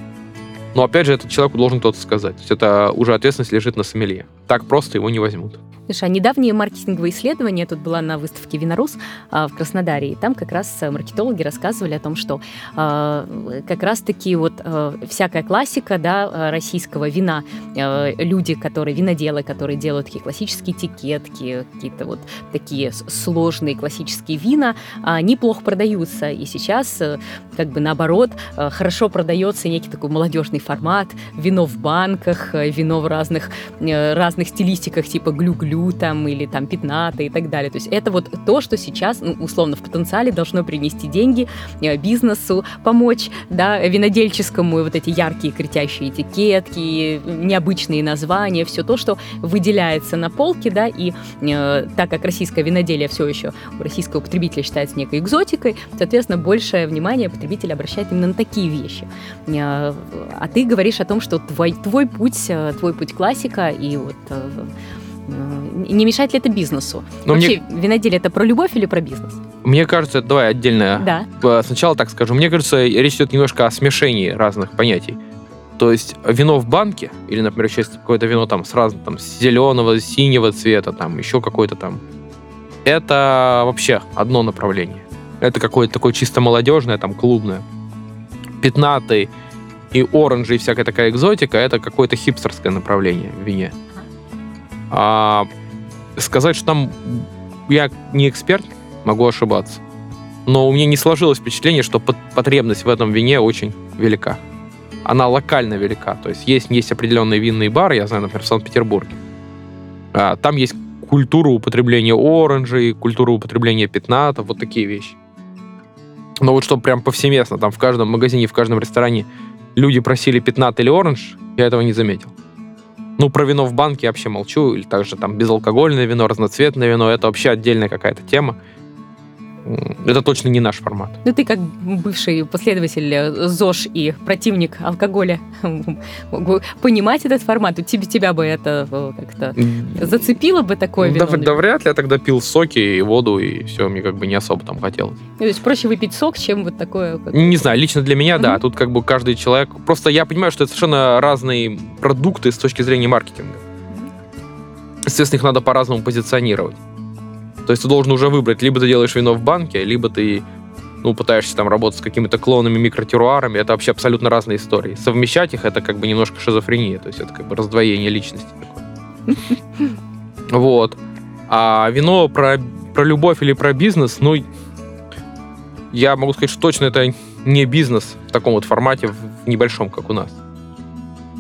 Но опять же, этот человеку должен кто-то сказать. То есть это уже ответственность лежит на сомелье. Так просто его не возьмут. Слушай, а недавнее маркетинговое исследование, я тут была на выставке «Винорус» в Краснодаре, и там как раз маркетологи рассказывали о том, что э, как раз-таки вот э, всякая классика, да, российского вина, э, люди, которые виноделы, которые делают такие классические этикетки, какие-то вот такие сложные классические вина, они плохо продаются. И сейчас э, как бы наоборот, э, хорошо продается некий такой молодежный формат, вино в банках, э, вино в разных, э, разных стилистиках, типа глю-глю, там, или там пятната и так далее. То есть это вот то, что сейчас, ну, условно, в потенциале должно принести деньги бизнесу, помочь, да, винодельческому, и вот эти яркие кричащие этикетки, необычные названия, все то, что выделяется на полке, да, и э, так как российское виноделие все еще у российского потребителя считается некой экзотикой, соответственно, большее внимание потребитель обращает именно на такие вещи. Э, а ты говоришь о том, что твой, твой путь, твой путь классика, и вот... Э, не мешает ли это бизнесу? Но вообще, мне... виноделие — это про любовь или про бизнес? Мне кажется, давай отдельно. Да. Сначала так скажу. Мне кажется, речь идет немножко о смешении разных понятий. То есть вино в банке, или, например, сейчас какое-то вино там с разным, там, с зеленого, синего цвета, там, еще какой-то там. Это вообще одно направление. Это какое-то такое чисто молодежное, там, клубное. Пятнатый и оранжи, и всякая такая экзотика — это какое-то хипстерское направление в вине. А сказать, что там я не эксперт, могу ошибаться. Но у меня не сложилось впечатление, что потребность в этом вине очень велика. Она локально велика. То есть есть, есть определенные винные бары, я знаю, например, в Санкт-Петербурге. А, там есть культура употребления оранжей, культура употребления пятната, вот такие вещи. Но вот чтобы прям повсеместно, там в каждом магазине, в каждом ресторане люди просили пятнат или оранж, я этого не заметил. Ну, про вино в банке я вообще молчу, или также там безалкогольное вино, разноцветное вино, это вообще отдельная какая-то тема. Это точно не наш формат. Ну, ты как бывший последователь ЗОЖ и противник алкоголя могу понимать этот формат. У тебя, тебя бы это как-то зацепило бы такое вино? Да, да вряд ли. Я тогда пил соки и воду, и все, мне как бы не особо там хотелось. Ну, то есть проще выпить сок, чем вот такое? Как... Не знаю, лично для меня, mm-hmm. да. Тут как бы каждый человек... Просто я понимаю, что это совершенно разные продукты с точки зрения маркетинга. Естественно, их надо по-разному позиционировать. То есть ты должен уже выбрать, либо ты делаешь вино в банке, либо ты, ну, пытаешься там работать с какими-то клонами, микротеруарами. Это вообще абсолютно разные истории. Совмещать их — это как бы немножко шизофрения, то есть это как бы раздвоение личности такое. Вот. А вино про, про любовь или про бизнес, ну, я могу сказать, что точно это не бизнес в таком вот формате, в небольшом, как у нас.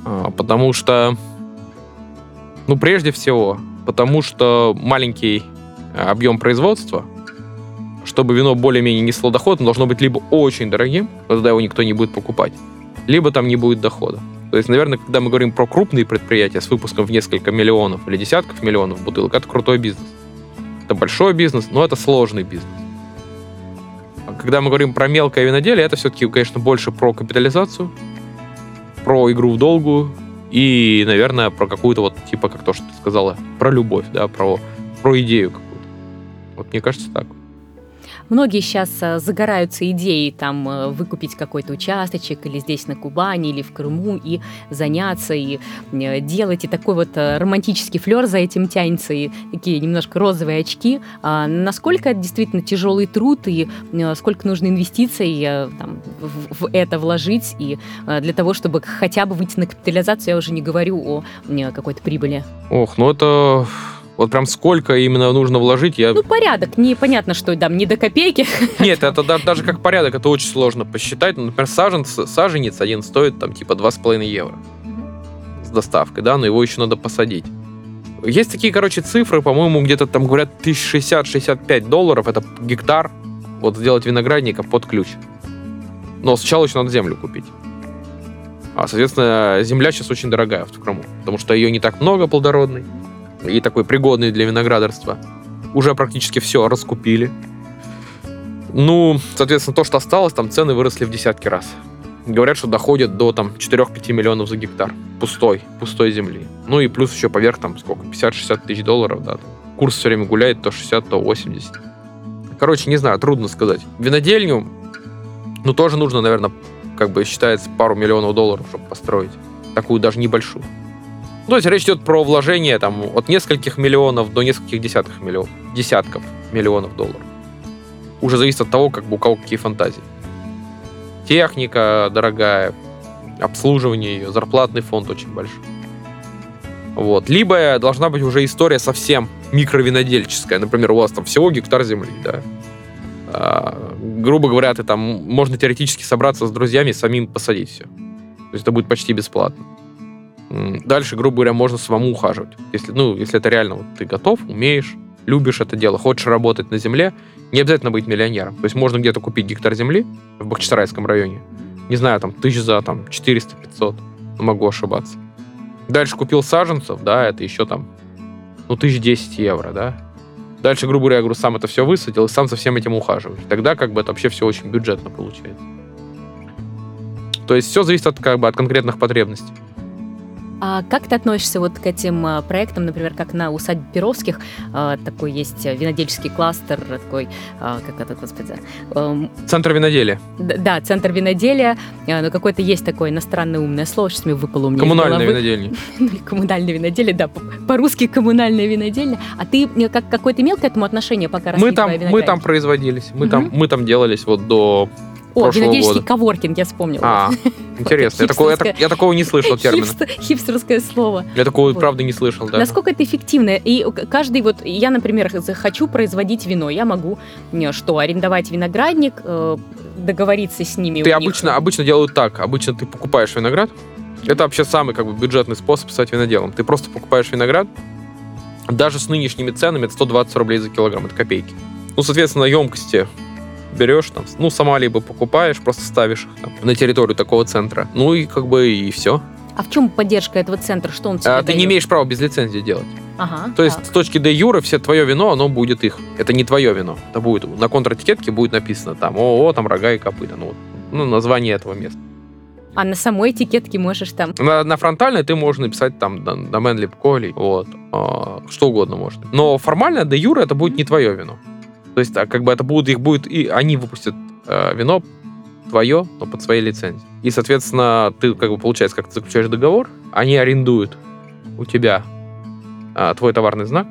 А, потому что, ну, прежде всего, потому что маленький объем производства, чтобы вино более-менее несло доход, оно должно быть либо очень дорогим, тогда его никто не будет покупать, либо там не будет дохода. То есть, наверное, когда мы говорим про крупные предприятия с выпуском в несколько миллионов или десятков миллионов бутылок, это крутой бизнес. Это большой бизнес, но это сложный бизнес. А когда мы говорим про мелкое виноделие, это все-таки, конечно, больше про капитализацию, про игру в долгую и, наверное, про какую-то вот, типа, как то, что ты сказала, про любовь, да, про, про идею. Вот мне кажется так. Многие сейчас загораются идеей там выкупить какой-то участочек или здесь на Кубани, или в Крыму, и заняться, и делать, и такой вот романтический флёр за этим тянется, и такие немножко розовые очки. А насколько это действительно тяжелый труд, и сколько нужно инвестиций там, в это вложить, и для того, чтобы хотя бы выйти на капитализацию, я уже не говорю о какой-то прибыли. Ох, ну это... Вот прям сколько именно нужно вложить, я... Ну, порядок. Непонятно, что там, не до копейки. Нет, это даже как порядок, это очень сложно посчитать. Например, саженец, саженец один стоит, там, типа, два с половиной евро с доставкой, да, но его еще надо посадить. Есть такие, короче, цифры, по-моему, где-то там, говорят, тысяча шестьдесят - шестьдесят пять долларов, это гектар, вот сделать виноградника под ключ. Но сначала еще надо землю купить. А, соответственно, земля сейчас очень дорогая в Крыму, потому что ее не так много плодородной и такой пригодной для виноградарства. Уже практически все раскупили. Ну, соответственно, то, что осталось, там цены выросли в десятки раз. Говорят, что доходит до там, четыре-пять миллионов за гектар пустой, пустой земли. Ну и плюс еще поверх там сколько, пятьдесят-шестьдесят тысяч долларов, да. Курс все время гуляет то шестьдесят, то восемьдесят. Короче, не знаю, трудно сказать. Винодельню, ну, тоже нужно, наверное, как бы считается пару миллионов долларов, чтобы построить. Такую даже небольшую. Ну, то есть речь идет про вложение там от нескольких миллионов до нескольких десятков миллионов, десятков миллионов долларов. Уже зависит от того, как бы у кого какие фантазии. Техника дорогая, обслуживание ее, зарплатный фонд очень большой. Вот. Либо должна быть уже история совсем микровинодельческая. Например, у вас там всего гектар земли, да. А, грубо говоря, ты там можно теоретически собраться с друзьями и самим посадить все. То есть это будет почти бесплатно. Дальше, грубо говоря, можно самому ухаживать. Если, ну, если это реально вот, ты готов, умеешь, любишь это дело, хочешь работать на земле, не обязательно быть миллионером. То есть можно где-то купить гектар земли в Бахчисарайском районе. Не знаю, там, тысяч за там, четыреста-пятьсот, могу ошибаться. Дальше купил саженцев, да, это еще там, ну, тысяч десять евро, да. Дальше, грубо говоря, я говорю, сам это все высадил и сам со всем этим ухаживаешь. Тогда как бы это вообще все очень бюджетно получается. То есть все зависит от, как бы, от конкретных потребностей. А как ты относишься вот к этим проектам, например, как на усадьбе Перовских, такой есть винодельческий кластер, такой, как это, господи... Центр виноделия. Да, да, центр виноделия, но какое-то есть такое иностранное умное слово, сейчас мне выпало у меня из головы. Коммунальное винодельня. Ну, коммунальное виноделье, да, по-русски коммунальное виноделье. А ты как, какое-то имел к этому отношение, пока росли твоя виноградина? Мы там производились, мы, угу. там, мы там делались вот до... О, винодельческий коворкинг, я вспомнила. А, интересно. Я такого, я, я такого не слышал термина. Хипстерское слово. Я такого, вот. Правда, не слышал, да. Насколько это эффективно? И каждый, вот я, например, хочу производить вино. Я могу что, арендовать виноградник, договориться с ними. Ты обычно, них... обычно делают так. Обычно ты покупаешь виноград. Это вообще самый как бы бюджетный способ стать виноделом. Ты просто покупаешь виноград. Даже с нынешними ценами это сто двадцать рублей за килограмм. Это копейки. Ну, соответственно, емкости... берешь там, ну, сама либо покупаешь, просто ставишь их там, на территорию такого центра. Ну, и как бы и все. А в чем поддержка этого центра? Что он тебе а, дает? Ты не имеешь права без лицензии делать. Ага. То есть так. С точки де юра все твое вино, оно будет их. Это не твое вино. Это будет, на контр-этикетке будет написано там ООО, там рога и копыта. Ну, вот, ну, название этого места. А на самой этикетке можешь там... На, на фронтальной ты можешь написать там Domaine Lipko или вот, э, что угодно может. Но формально де юра это будет не твое вино. То есть, как бы это будет, их будет, и они выпустят э, вино твое, но под своей лицензией. И, соответственно, ты, как бы, получается, как ты заключаешь договор, они арендуют у тебя э, твой товарный знак,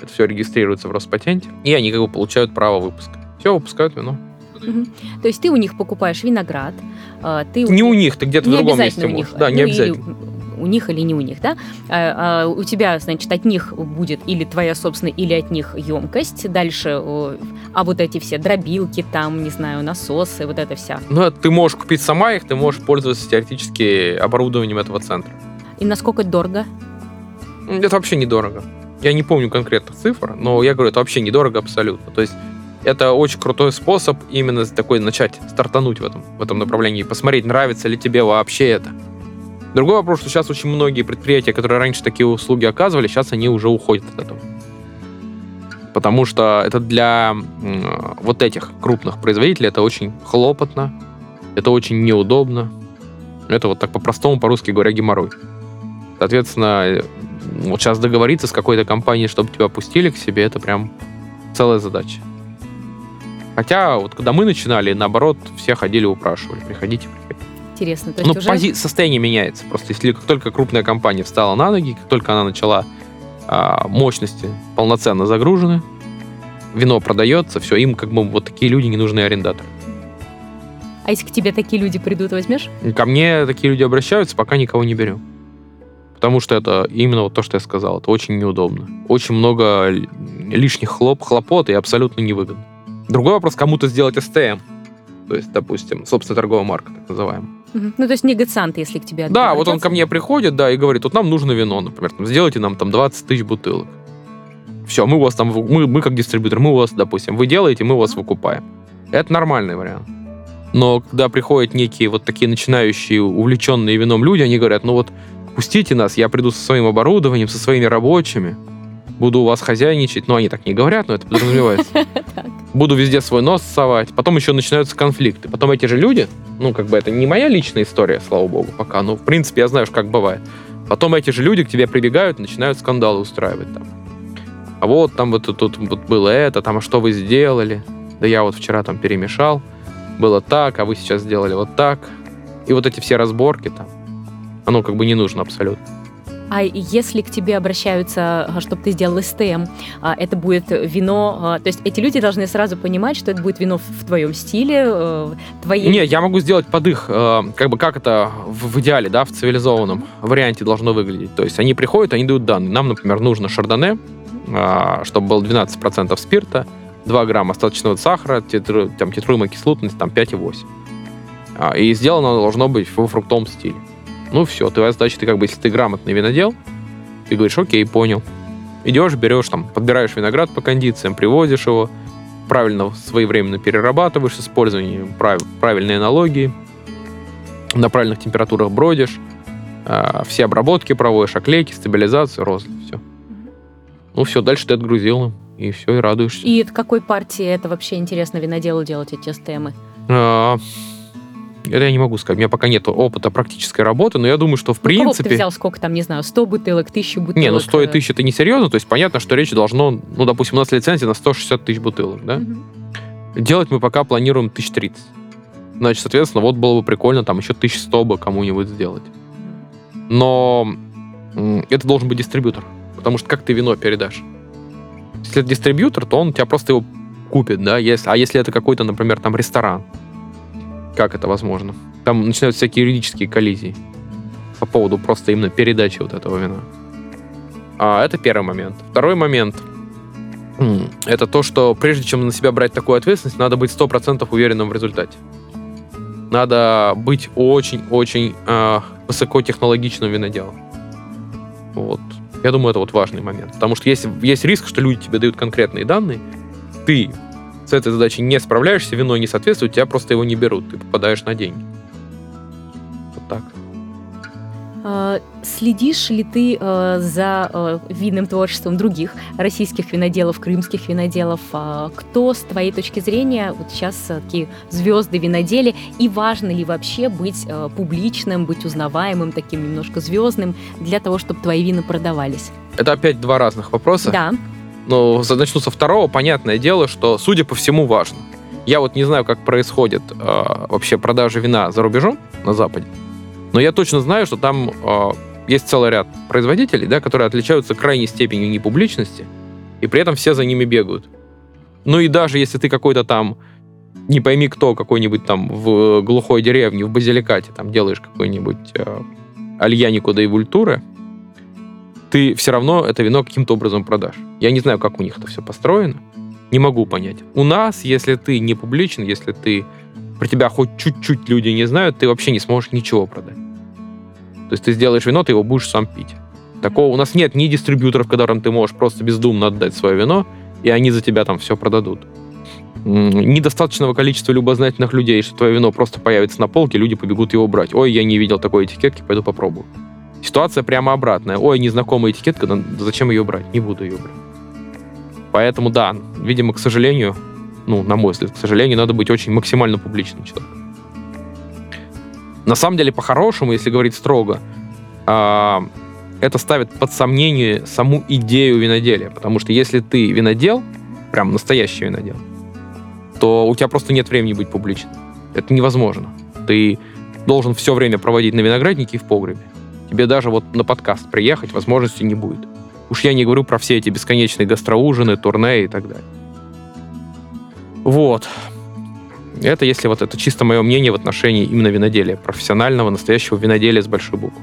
это все регистрируется в Роспатенте, и они, как бы, получают право выпуска. Все, выпускают вино. Угу. То есть ты у них покупаешь виноград, ты... У не них... у них, ты где-то в другом месте можешь. Да, ну, не обязательно. Или... у них или не у них, да? А, а, у тебя, значит, от них будет или твоя собственная, или от них емкость. Дальше, а вот эти все дробилки там, не знаю, насосы, вот это вся. Ну, ты можешь купить сама их, ты можешь пользоваться теоретически оборудованием этого центра. И насколько дорого? Это вообще недорого. Я не помню конкретных цифр, но я говорю, это вообще недорого абсолютно. То есть это очень крутой способ именно такой начать, стартануть в этом, в этом направлении и посмотреть, нравится ли тебе вообще это. Другой вопрос, что сейчас очень многие предприятия, которые раньше такие услуги оказывали, сейчас они уже уходят от этого. Потому что это для вот этих крупных производителей это очень хлопотно, это очень неудобно. Это вот так по-простому, по-русски говоря, геморрой. Соответственно, вот сейчас договориться с какой-то компанией, чтобы тебя пустили к себе, это прям целая задача. Хотя вот когда мы начинали, наоборот, все ходили, упрашивали, приходите, приходите. Интересно. То есть ну, уже... пози- состояние меняется. Просто если как только крупная компания встала на ноги, как только она начала а, мощности полноценно загружены, вино продается, все, им как бы вот такие люди не нужны арендаторы. А если к тебе такие люди придут, возьмешь? Ко мне такие люди обращаются, пока никого не берем. Потому что это именно вот то, что я сказал. Это очень неудобно. Очень много лишних хлоп, хлопот и абсолютно невыгодно. Другой вопрос, кому-то сделать эс тэ эм. То есть, допустим, собственная торговая марка, так называемая. Uh-huh. Ну, то есть негацианты, если к тебе... Да, вот он ко мне приходит, да, и говорит, вот нам нужно вино, например, там, сделайте нам там двадцать тысяч бутылок. Все, мы у вас там, мы, мы как дистрибьютор, мы у вас, допустим, вы делаете, мы у вас выкупаем. Это нормальный вариант. Но когда приходят некие вот такие начинающие, увлеченные вином люди, они говорят: ну вот, пустите нас, я приду со своим оборудованием, со своими рабочими, буду у вас хозяйничать. Ну, они так не говорят, но это подразумевается. Буду везде свой нос совать. Потом еще начинаются конфликты. Потом эти же люди, ну, как бы это не моя личная история, слава богу, пока, ну, в принципе, я знаю, как бывает. Потом эти же люди к тебе прибегают, начинают скандалы устраивать там. А вот там вот тут вот было это, там, а что вы сделали? Да я вот вчера там перемешал, было так, а вы сейчас сделали вот так. И вот эти все разборки там, оно как бы не нужно абсолютно. А если к тебе обращаются, чтобы ты сделал эс тэ эм, это будет вино... То есть эти люди должны сразу понимать, что это будет вино в твоем стиле, в твоей... Не, я могу сделать под их, как бы, как это в идеале, да, в цивилизованном варианте должно выглядеть. То есть они приходят, они дают данные. Нам, например, нужно шардоне, чтобы было двенадцать процентов спирта, два грамма остаточного сахара, титр, там, титруемая кислотность, там, пять целых восемь десятых. И сделано оно должно быть во фруктовом стиле. Ну все, твоя задача, ты как бы, если ты грамотный винодел, ты говоришь: окей, понял. Идешь, берешь там, подбираешь виноград по кондициям, привозишь его, правильно своевременно перерабатываешь с использованием прав- правильной аналогии, на правильных температурах бродишь, э- все обработки проводишь, оклейки, стабилизацию, розлив, все. Ну все, дальше ты отгрузил им, и все, и радуешься. И от какой партии это вообще интересно виноделу делать эти эс тэ эмы? А- Это я не могу сказать. У меня пока нет опыта практической работы, но я думаю, что в ну, принципе... Кого ты взял сколько там, не знаю, сто бутылок, тысяча бутылок? Не, ну сто и тысяча это несерьезно. То есть понятно, что речь должно... Ну, допустим, у нас лицензия на сто шестьдесят тысяч бутылок, да? Mm-hmm. Делать мы пока планируем тысяча тридцать. Значит, соответственно, вот было бы прикольно там еще тысяча сто бы кому-нибудь сделать. Но это должен быть дистрибьютор. Потому что как ты вино передашь? Если это дистрибьютор, то он у тебя просто его купит, да? А если это какой-то, например, там ресторан, как это возможно? Там начинаются всякие юридические коллизии по поводу просто именно передачи вот этого вина. А это первый момент. Второй момент – это то, что прежде чем на себя брать такую ответственность, надо быть сто процентов уверенным в результате. Надо быть очень-очень э, высокотехнологичным виноделом. Вот. Я думаю, это вот важный момент. Потому что есть, есть риск, что люди тебе дают конкретные данные, ты с этой задачей не справляешься, вино не соответствует, тебя просто его не берут, ты попадаешь на деньги. Вот так. Следишь ли ты за винным творчеством других российских виноделов, крымских виноделов? Кто, с твоей точки зрения, вот сейчас такие звезды винодели? И важно ли вообще быть публичным, быть узнаваемым, таким немножко звездным, для того, чтобы твои вина продавались? Это опять два разных вопроса. Да. Ну, начну со второго. Понятное дело, что, судя по всему, важно. Я вот не знаю, как происходит э, вообще продажа вина за рубежом, на Западе, но я точно знаю, что там э, есть целый ряд производителей, да, которые отличаются крайней степенью непубличности, и при этом все за ними бегают. Ну и даже если ты какой-то там, не пойми кто, какой-нибудь там в глухой деревне, в Базиликате, там делаешь какой-нибудь э, альянико да и вультуре, ты все равно это вино каким-то образом продашь. Я не знаю, как у них это все построено. Не могу понять. У нас, если ты не публичен, если ты, про тебя хоть чуть-чуть люди не знают, ты вообще не сможешь ничего продать. То есть ты сделаешь вино, ты его будешь сам пить. Такого у нас нет ни дистрибьюторов, которым ты можешь просто бездумно отдать свое вино, и они за тебя там все продадут. Недостаточного количества любознательных людей, что твое вино просто появится на полке, люди побегут его брать. Ой, я не видел такой этикетки, пойду попробую. Ситуация прямо обратная. Ой, незнакомая этикетка, да зачем ее брать? Не буду ее брать. Поэтому, да, видимо, к сожалению, ну, на мой взгляд, к сожалению, надо быть очень максимально публичным человеком. На самом деле, по-хорошему, если говорить строго, это ставит под сомнение саму идею виноделия. Потому что если ты винодел, прям настоящий винодел, то у тебя просто нет времени быть публичным. Это невозможно. Ты должен все время проводить на винограднике и в погребе. Тебе даже вот на подкаст приехать возможности не будет. Уж я не говорю про все эти бесконечные гастроужины, турне и так далее. Вот. Это если вот это чисто мое мнение в отношении именно виноделия, профессионального, настоящего виноделия с большой буквы.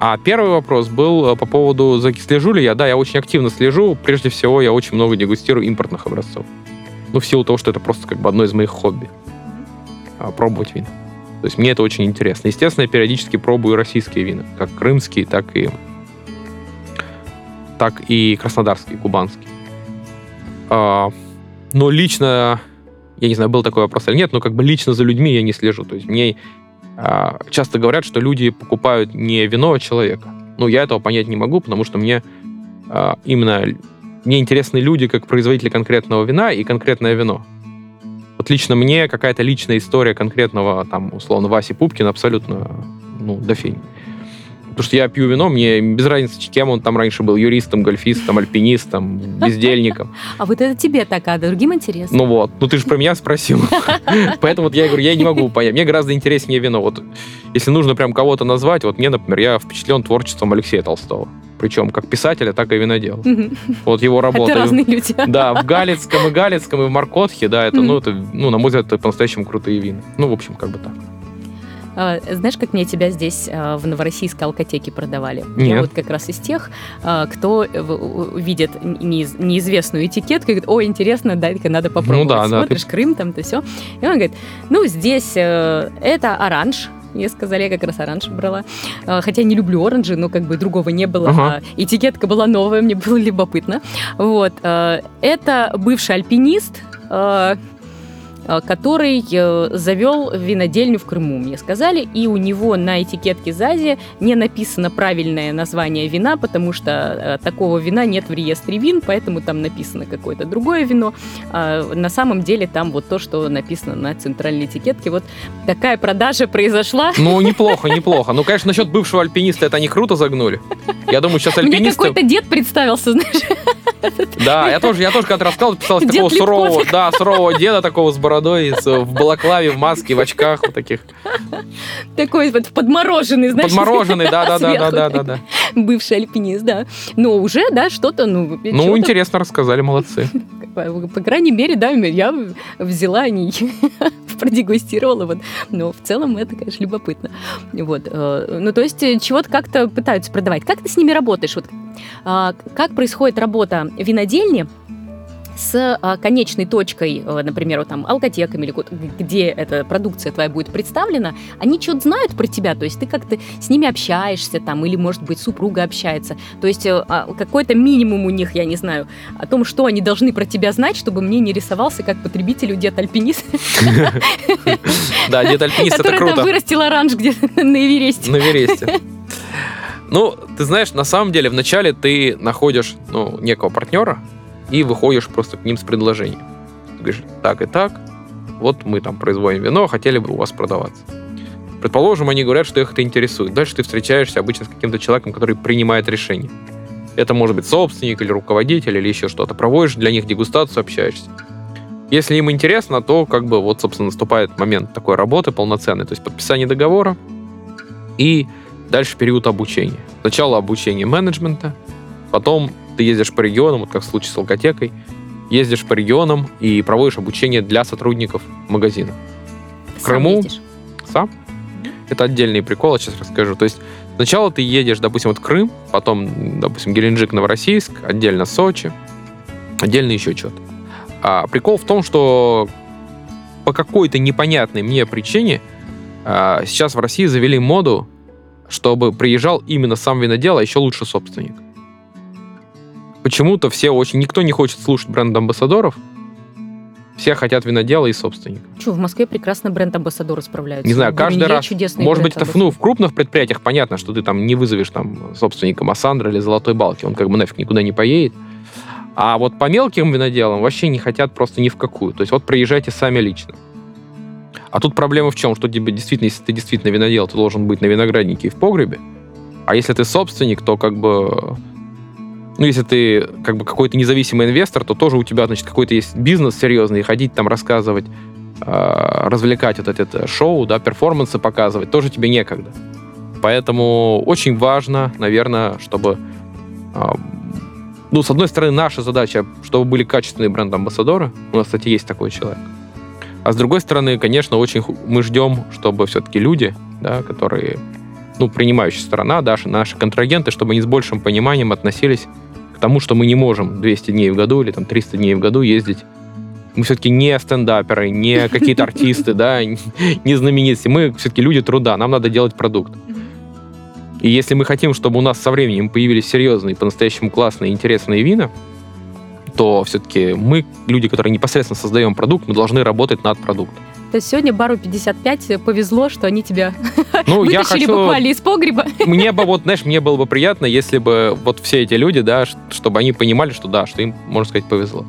А первый вопрос был по поводу, слежу ли я. Да, я очень активно слежу. Прежде всего, я очень много дегустирую импортных образцов. Ну, в силу того, что это просто как бы одно из моих хобби. Пробовать вино. То есть мне это очень интересно. Естественно, я периодически пробую российские вина, как крымские, так и, так и краснодарские, кубанские. Но лично Я не знаю, был такой вопрос или нет, но как бы лично за людьми я не слежу. То есть мне а, часто говорят, что люди покупают не вино, а человека. Ну, я этого понять не могу, потому что мне а, именно мне интересны люди как производители конкретного вина и конкретное вино. Вот лично мне какая-то личная история конкретного, там, условно, Васи Пупкина абсолютно, ну, до фени. Потому что я пью вино, мне без разницы, кем он там раньше был, юристом, гольфистом, альпинистом, бездельником. А вот это тебе так, а другим интересно? Ну вот, ну ты же про меня спросил. Поэтому вот я говорю, я не могу понять. Мне гораздо интереснее вино. Вот если нужно прям кого-то назвать, вот мне, например, я впечатлен творчеством Алексея Толстого. Причем как писателя, так и винодела. Вот его работа. Это разные люди. Да, в Галицком и Галицком, и в Маркотхе, да, это, ну, это, ну, на мой взгляд, это по-настоящему крутые вина. Ну, в общем, как бы так. Знаешь, как мне тебя здесь в новороссийской алкотеке продавали? Нет. Я вот как раз из тех, кто видит неизвестную этикетку и говорит, о, интересно, дай-ка надо попробовать. Ну, да, смотришь, да, ты... Крым там-то все. И он говорит, ну, здесь это оранж. Мне сказали, я как раз оранж брала. Хотя не люблю оранжи, но как бы другого не было. Ага. Этикетка была новая, мне было любопытно. Вот. Это бывший альпинист, который завел винодельню в Крыму, мне сказали, и у него на этикетке сзади не написано правильное название вина, потому что такого вина нет в реестре вин, поэтому там написано какое-то другое вино. А на самом деле там вот то, что написано на центральной этикетке. Вот такая продажа произошла. Ну, неплохо, неплохо. Ну, конечно, насчет бывшего альпиниста это они круто загнули. Я думаю, сейчас альпинисты... Мне какой-то дед представился, знаешь. Да, я тоже, я тоже когда-то рассказывал, писался такого сурового, да, сурового деда, такого с бородой, с, в балаклаве, в маске, в очках вот таких. Такой вот подмороженный, знаешь. Подмороженный, да-да-да. Бывший альпинист, да. Но уже, да, что-то... Ну, ну что-то... интересно рассказали, молодцы. По, по крайней мере, да, я взяла, не продегустировала. Вот. Но в целом это, конечно, любопытно. Вот. Ну, то есть чего-то как-то пытаются продавать. Как ты с ними работаешь? Вот, как происходит работа винодельни с конечной точкой, например, вот там алкотеками, или где эта продукция твоя будет представлена, они что-то знают про тебя, то есть ты как-то с ними общаешься там, или, может быть, супруга общается, то есть какой-то минимум у них, я не знаю, о том, что они должны про тебя знать, чтобы мне не рисовался как потребителю дед-альпинист. Да, дед-альпинист, это круто. Который там вырастил оранж где-то на Эвересте. На Эвересте. Ну, ты знаешь, на самом деле, вначале ты находишь, ну, некого партнера, и выходишь просто к ним с предложением. Ты говоришь, так и так, вот мы там производим вино, хотели бы у вас продаваться. Предположим, они говорят, что их это интересует. Дальше ты встречаешься обычно с каким-то человеком, который принимает решение. Это может быть собственник или руководитель, или еще что-то. Проводишь для них дегустацию, общаешься. Если им интересно, то как бы вот, собственно, наступает момент такой работы полноценной, то есть подписание договора и дальше период обучения. Сначала обучение менеджмента, потом ты ездишь по регионам, вот как в случае с алкотекой, ездишь по регионам и проводишь обучение для сотрудников магазина. В Крыму... Сам? Сам? Это отдельный прикол, я сейчас расскажу. То есть сначала ты едешь, допустим, вот Крым, потом, допустим, Геленджик, Новороссийск, отдельно Сочи, отдельно еще что-то. А прикол в том, что по какой-то непонятной мне причине а, сейчас в России завели моду, чтобы приезжал именно сам винодел, а еще лучше собственник. Почему-то все очень... Никто не хочет слушать бренд-амбассадоров. Все хотят винодела и собственника. Чего, в Москве прекрасно бренд-амбассадоры справляются. Не знаю, каждый раз... Может быть, это, ну, в крупных предприятиях понятно, что ты там не вызовешь там собственника Массандра или Золотой Балки. Он как бы нафиг никуда не поедет. А вот по мелким виноделам вообще не хотят просто ни в какую. То есть вот приезжайте сами лично. А тут проблема в чем? Что тебе действительно, если ты действительно винодел, ты должен быть на винограднике и в погребе. А если ты собственник, то как бы... Ну, если ты как бы какой-то независимый инвестор, то тоже у тебя, значит, какой-то есть бизнес серьезный, и ходить там рассказывать, э, развлекать вот это, это шоу, да, перформансы показывать, тоже тебе некогда. Поэтому очень важно, наверное, чтобы... Э, ну, с одной стороны, наша задача, чтобы были качественные бренд-амбассадоры. У нас, кстати, есть такой человек. А с другой стороны, конечно, очень мы ждем, чтобы все-таки люди, да, которые... ну, принимающая сторона, да, наши контрагенты, чтобы они с большим пониманием относились к тому, что мы не можем двести дней в году или там триста дней в году ездить. Мы все-таки не стендаперы, не какие-то артисты, да, не знаменитости. Мы все-таки люди труда, нам надо делать продукт. И если мы хотим, чтобы у нас со временем появились серьезные, по-настоящему классные, интересные вина, что все-таки мы, люди, которые непосредственно создаем продукт, мы должны работать над продуктом. То есть сегодня бару пятьдесят пять повезло, что они тебя ну, вытащили я хочу... буквально из погреба. Мне бы, вот, знаешь, мне было бы приятно, если бы вот все эти люди, да, чтобы они понимали, что да, что им, можно сказать, повезло.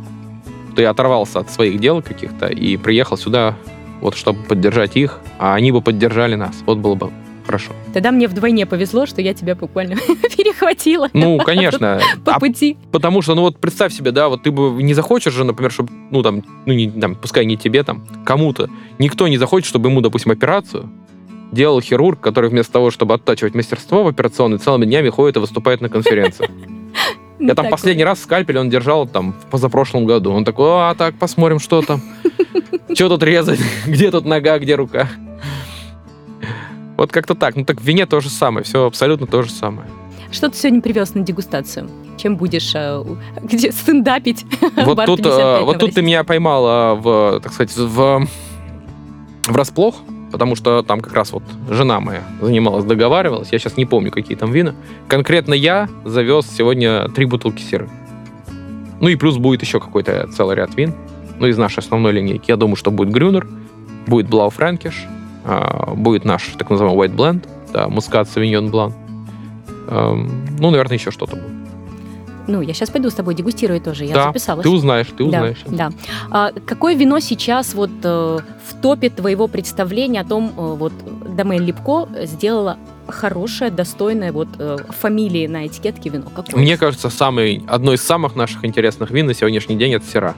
Ты оторвался от своих дел каких-то и приехал сюда, вот, чтобы поддержать их, а они бы поддержали нас. Вот было бы хорошо. Тогда мне вдвойне повезло, что я тебя буквально перехватила. Ну, конечно. По пути. А, потому что, ну вот представь себе, да, вот ты бы не захочешь же, например, чтобы, ну там, ну не, там, пускай не тебе, там, кому-то, никто не захочет, чтобы ему, допустим, операцию делал хирург, который вместо того, чтобы оттачивать мастерство в операционной, целыми днями ходит и выступает на конференции. Я там последний раз скальпель он держал там в позапрошлом году. Он такой, а так, посмотрим, что там. Что тут резать? Где тут нога, где рука? Вот как-то так. Ну так в вине то же самое, все абсолютно то же самое. Что ты сегодня привез на дегустацию? Чем будешь э, где стендапить? Вот тут, э, вот тут ты меня поймала, в, так сказать, в, врасплох, потому что там как раз вот жена моя занималась, договаривалась. Я сейчас не помню, какие там вина. Конкретно я завез сегодня три бутылки сиры. Ну и плюс будет еще какой-то целый ряд вин. Ну из нашей основной линейки. Я думаю, что будет Грюнер, будет Блауфранкиш, будет наш так называемый white blend, да, мускат Савиньон Блан. Ну, наверное, еще что-то будет. Ну, я сейчас пойду с тобой дегустирую тоже, я да, записалась. Да, ты узнаешь, ты узнаешь. Да, да. А какое вино сейчас вот э, в топе твоего представления о том, э, вот Domaine Lipko сделала хорошее, достойное вот э, фамилии на этикетке вино? Какое? Мне кажется, самый, одно из самых наших интересных вин на сегодняшний день — это Сира.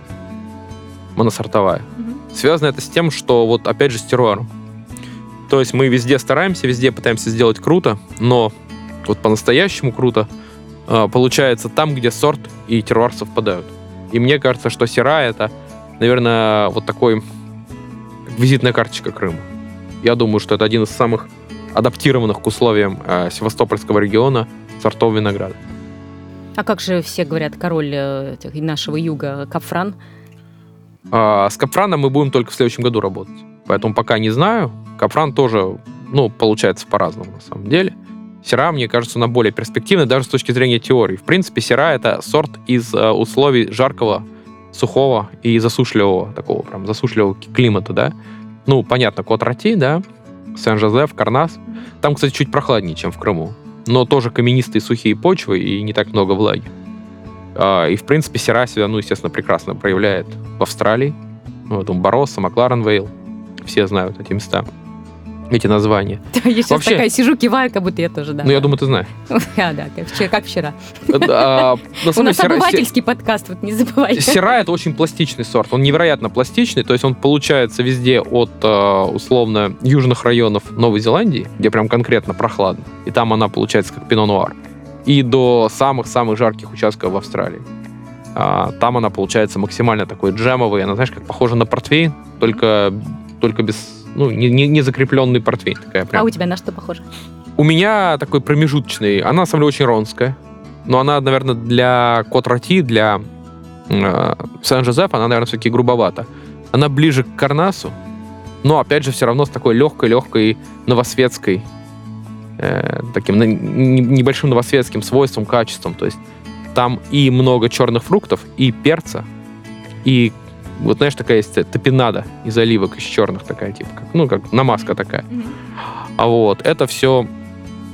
Моносортовая. Угу. Связано это с тем, что вот опять же с терруаром. То есть мы везде стараемся, везде пытаемся сделать круто, но вот по-настоящему круто э, получается там, где сорт и терруар совпадают. И мне кажется, что Сира — это, наверное, вот такой визитная карточка Крыма. Я думаю, что это один из самых адаптированных к условиям э, Севастопольского региона сортов винограда. А как же все говорят, король э, нашего юга Капфран? Э, с Капфраном мы будем только в следующем году работать. Поэтому пока не знаю. Капфран тоже, ну, получается по-разному на самом деле. Сира, мне кажется, она более перспективна даже с точки зрения теории. В принципе, Сира — это сорт из э, условий жаркого, сухого и засушливого, такого прям засушливого климата, да. Ну, понятно, Кот-Роти, да, Сен-Жозеф, Карнас. Там, кстати, чуть прохладнее, чем в Крыму. Но тоже каменистые сухие почвы и не так много влаги. Э, и, в принципе, Сира себя, ну, естественно, прекрасно проявляет в Австралии. Ну, там Баросса, Макларенвейл. Все знают эти места, эти названия. Я сейчас вообще такая сижу, киваю, как будто я тоже, да. Ну, я думаю, ты знаешь. Да, да, как вчера. У нас обывательский подкаст, вот не забывайте. Сира — это очень пластичный сорт, он невероятно пластичный, то есть он получается везде от, условно, южных районов Новой Зеландии, где прям конкретно прохладно, и там она получается как Пино Нуар, и до самых-самых жарких участков в Австралии. Там она получается максимально такой джемовый, она, знаешь, как похожа на портвейн, только... только без, ну, не, не закрепленный портвейн. Такая прям. А у тебя на что похоже? У меня такой промежуточный. Она, на самом деле, очень ронская. Но она, наверное, для Кот-Роти, для э, Сен-Жозеф, она, наверное, все-таки грубовата. Она ближе к Карнасу, но, опять же, все равно с такой легкой-легкой новосветской, э, таким небольшим новосветским свойством, качеством. То есть там и много черных фруктов, и перца, и вот, знаешь, такая есть топинада из оливок, из черных такая, типа, как, ну, как намазка такая. Mm-hmm. А вот, это все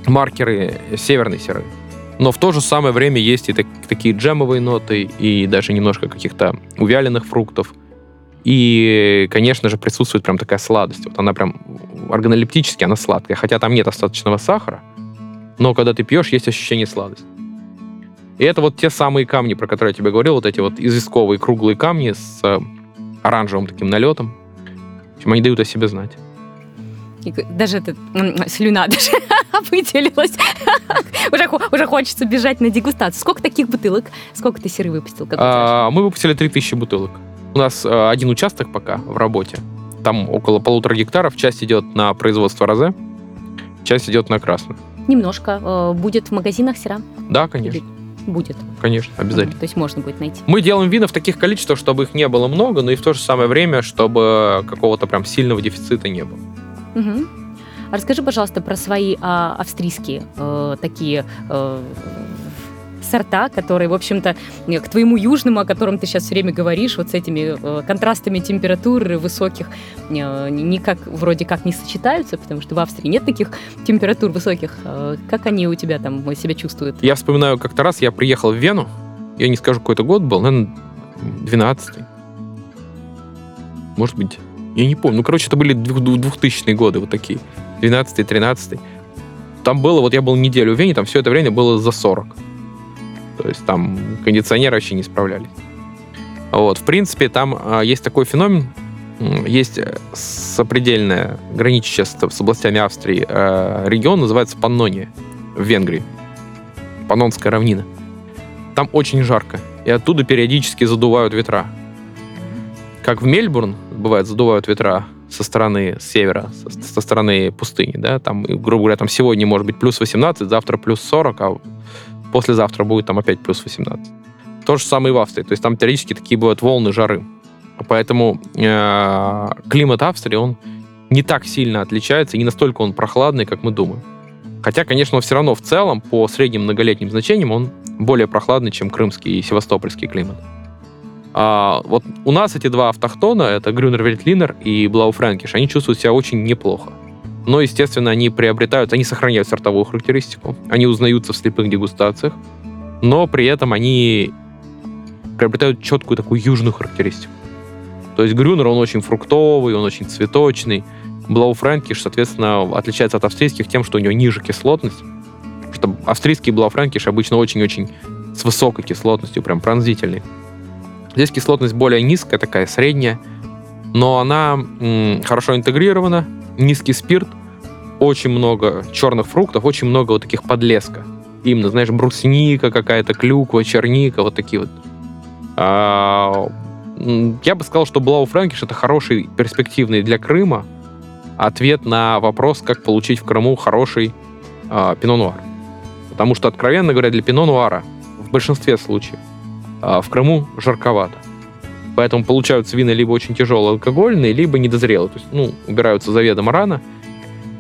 маркеры северной сиры. Но в то же самое время есть и так, такие джемовые ноты, и даже немножко каких-то увяленных фруктов. И, конечно же, присутствует прям такая сладость. Вот она прям органолептически, она сладкая. Хотя там нет остаточного сахара, но когда ты пьешь, есть ощущение сладости. И это вот те самые камни, про которые я тебе говорил, вот эти вот известковые круглые камни с э, оранжевым таким налетом. В общем, они дают о себе знать. И даже этот, слюна даже выделилась. уже, уже хочется бежать на дегустацию. Сколько таких бутылок? Сколько ты сиры выпустил? Как а, мы выпустили три тысячи бутылок. У нас а, один участок пока в работе. Там около полутора гектаров. Часть идет на производство розе, часть идет на красную. Немножко. Э, будет в магазинах сира? Да, конечно. Будет. Конечно, обязательно. То есть можно будет найти. Мы делаем вина в таких количествах, чтобы их не было много, но и в то же самое время, чтобы какого-то прям сильного дефицита не было. Угу. А расскажи, пожалуйста, про свои а, австрийские э, такие э, сорта, которые, в общем-то, к твоему южному, о котором ты сейчас все время говоришь, вот с этими контрастами температур высоких, никак вроде как не сочетаются, потому что в Австрии нет таких температур высоких. Как они у тебя там себя чувствуют? Я вспоминаю, как-то раз я приехал в Вену, я не скажу, какой это год был, наверное, двенадцатый. Может быть, я не помню. Ну, короче, это были двухтысячные годы, вот такие, двенадцатый, тринадцатый. Там было, вот я был неделю в Вене, там все это время было за сорок. То есть там кондиционеры вообще не справлялись. Вот, в принципе, там а, есть такой феномен, есть сопредельная, граничащая с областями Австрии а, регион, называется Паннония в Венгрии. Паннонская равнина. Там очень жарко, и оттуда периодически задувают ветра. Как в Мельбурн, бывает, задувают ветра со стороны севера, со, со стороны пустыни, да, там, грубо говоря, там сегодня может быть плюс восемнадцать, завтра плюс сорок, а послезавтра будет там опять плюс восемнадцать. То же самое и в Австрии, то есть там теоретически такие бывают волны жары. Поэтому э, климат Австрии, он не так сильно отличается, не настолько он прохладный, как мы думаем. Хотя, конечно, все равно в целом, по средним многолетним значениям, он более прохладный, чем крымский и севастопольский климат. А вот у нас эти два автохтона, это Грюнер Вельтлинер и Блауфранкиш, они чувствуют себя очень неплохо. Но, естественно, они приобретают, они сохраняют сортовую характеристику, они узнаются в слепых дегустациях, но при этом они приобретают четкую такую южную характеристику. То есть Грюнер, он очень фруктовый, он очень цветочный. Блауфранкиш, соответственно, отличается от австрийских тем, что у него ниже кислотность. Потому что австрийский Блауфранкиш обычно очень-очень с высокой кислотностью, прям пронзительный. Здесь кислотность более низкая, такая средняя, но она м, хорошо интегрирована, низкий спирт, очень много черных фруктов, очень много вот таких подлеска. Именно, знаешь, брусника какая-то, клюква, черника, вот такие вот. А, я бы сказал, что Блауфранкиш — это хороший, перспективный для Крыма ответ на вопрос, как получить в Крыму хороший а, Пино Нуар. Потому что, откровенно говоря, для Пино Нуара в большинстве случаев в Крыму жарковато. Поэтому получаются вина либо очень тяжелые алкогольные, либо недозрелые. То есть, ну, убираются заведомо рано.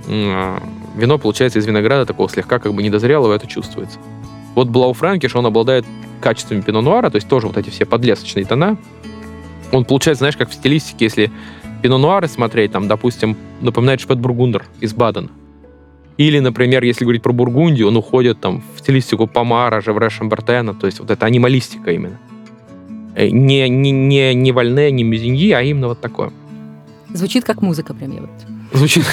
Вино получается из винограда такого слегка как бы недозрелого, это чувствуется. Вот Блауфранкиш, он обладает качествами Пино Нуара, то есть тоже вот эти все подлесочные тона. Он получается, знаешь, как в стилистике, если Пино Нуары смотреть, там, допустим, напоминает Шпэт-Бургундер из Бадена. Или, например, если говорить про Бургундию, он уходит там в стилистику Помара, Жевре Шамбертена, то есть вот это анималистика именно. Не, не, не, не Вальне, не Мюзиньи, а именно вот такое. Звучит как музыка прям, я вот. Звучит,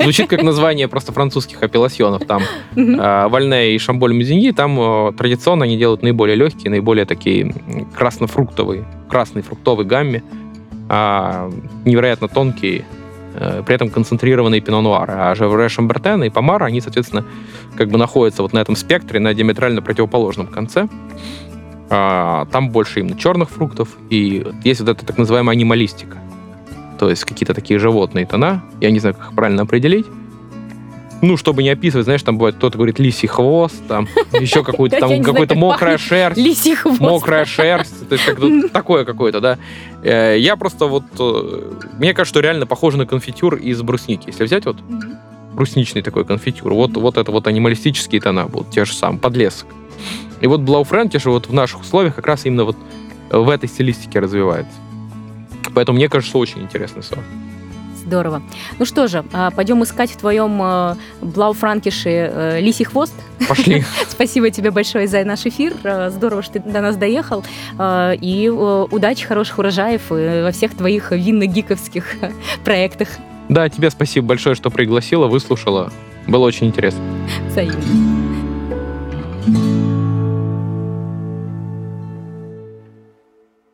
звучит как название просто французских апелласьонов. Там Вальне и Шамболь Мюзиньи, там традиционно они делают наиболее легкие, наиболее такие красно-фруктовые, красной фруктовой гамме, невероятно тонкие, при этом концентрированные Пино Нуары. А Жевре Шамбертен и Помара, они, соответственно, как бы находятся вот на этом спектре, на диаметрально противоположном конце. Там больше именно черных фруктов, и есть вот эта так называемая анималистика. То есть какие-то такие животные тона, я не знаю, как их правильно определить. Ну, чтобы не описывать, знаешь, там бывает, кто-то говорит лисий хвост, там еще какую-то там какая-то мокрая шерсть. Лисий хвост. Мокрая шерсть. То есть такое какое-то, да. Я просто вот... Мне кажется, что реально похоже на конфитюр из брусники. Если взять вот брусничный такой конфитюр, вот это вот анималистические тона будут, те же самые, подлесок. И вот Блауфранкиш вот в наших условиях как раз именно вот в этой стилистике развивается. Поэтому мне кажется, очень интересный сорт. Здорово. Ну что же, пойдем искать в твоем Блауфранкише лисий хвост. Пошли. Спасибо тебе большое за наш эфир. Здорово, что ты до нас доехал. И удачи, хороших урожаев во всех твоих винно-гиковских проектах. Да, тебе спасибо большое, что пригласила, выслушала. Было очень интересно. Взаимно.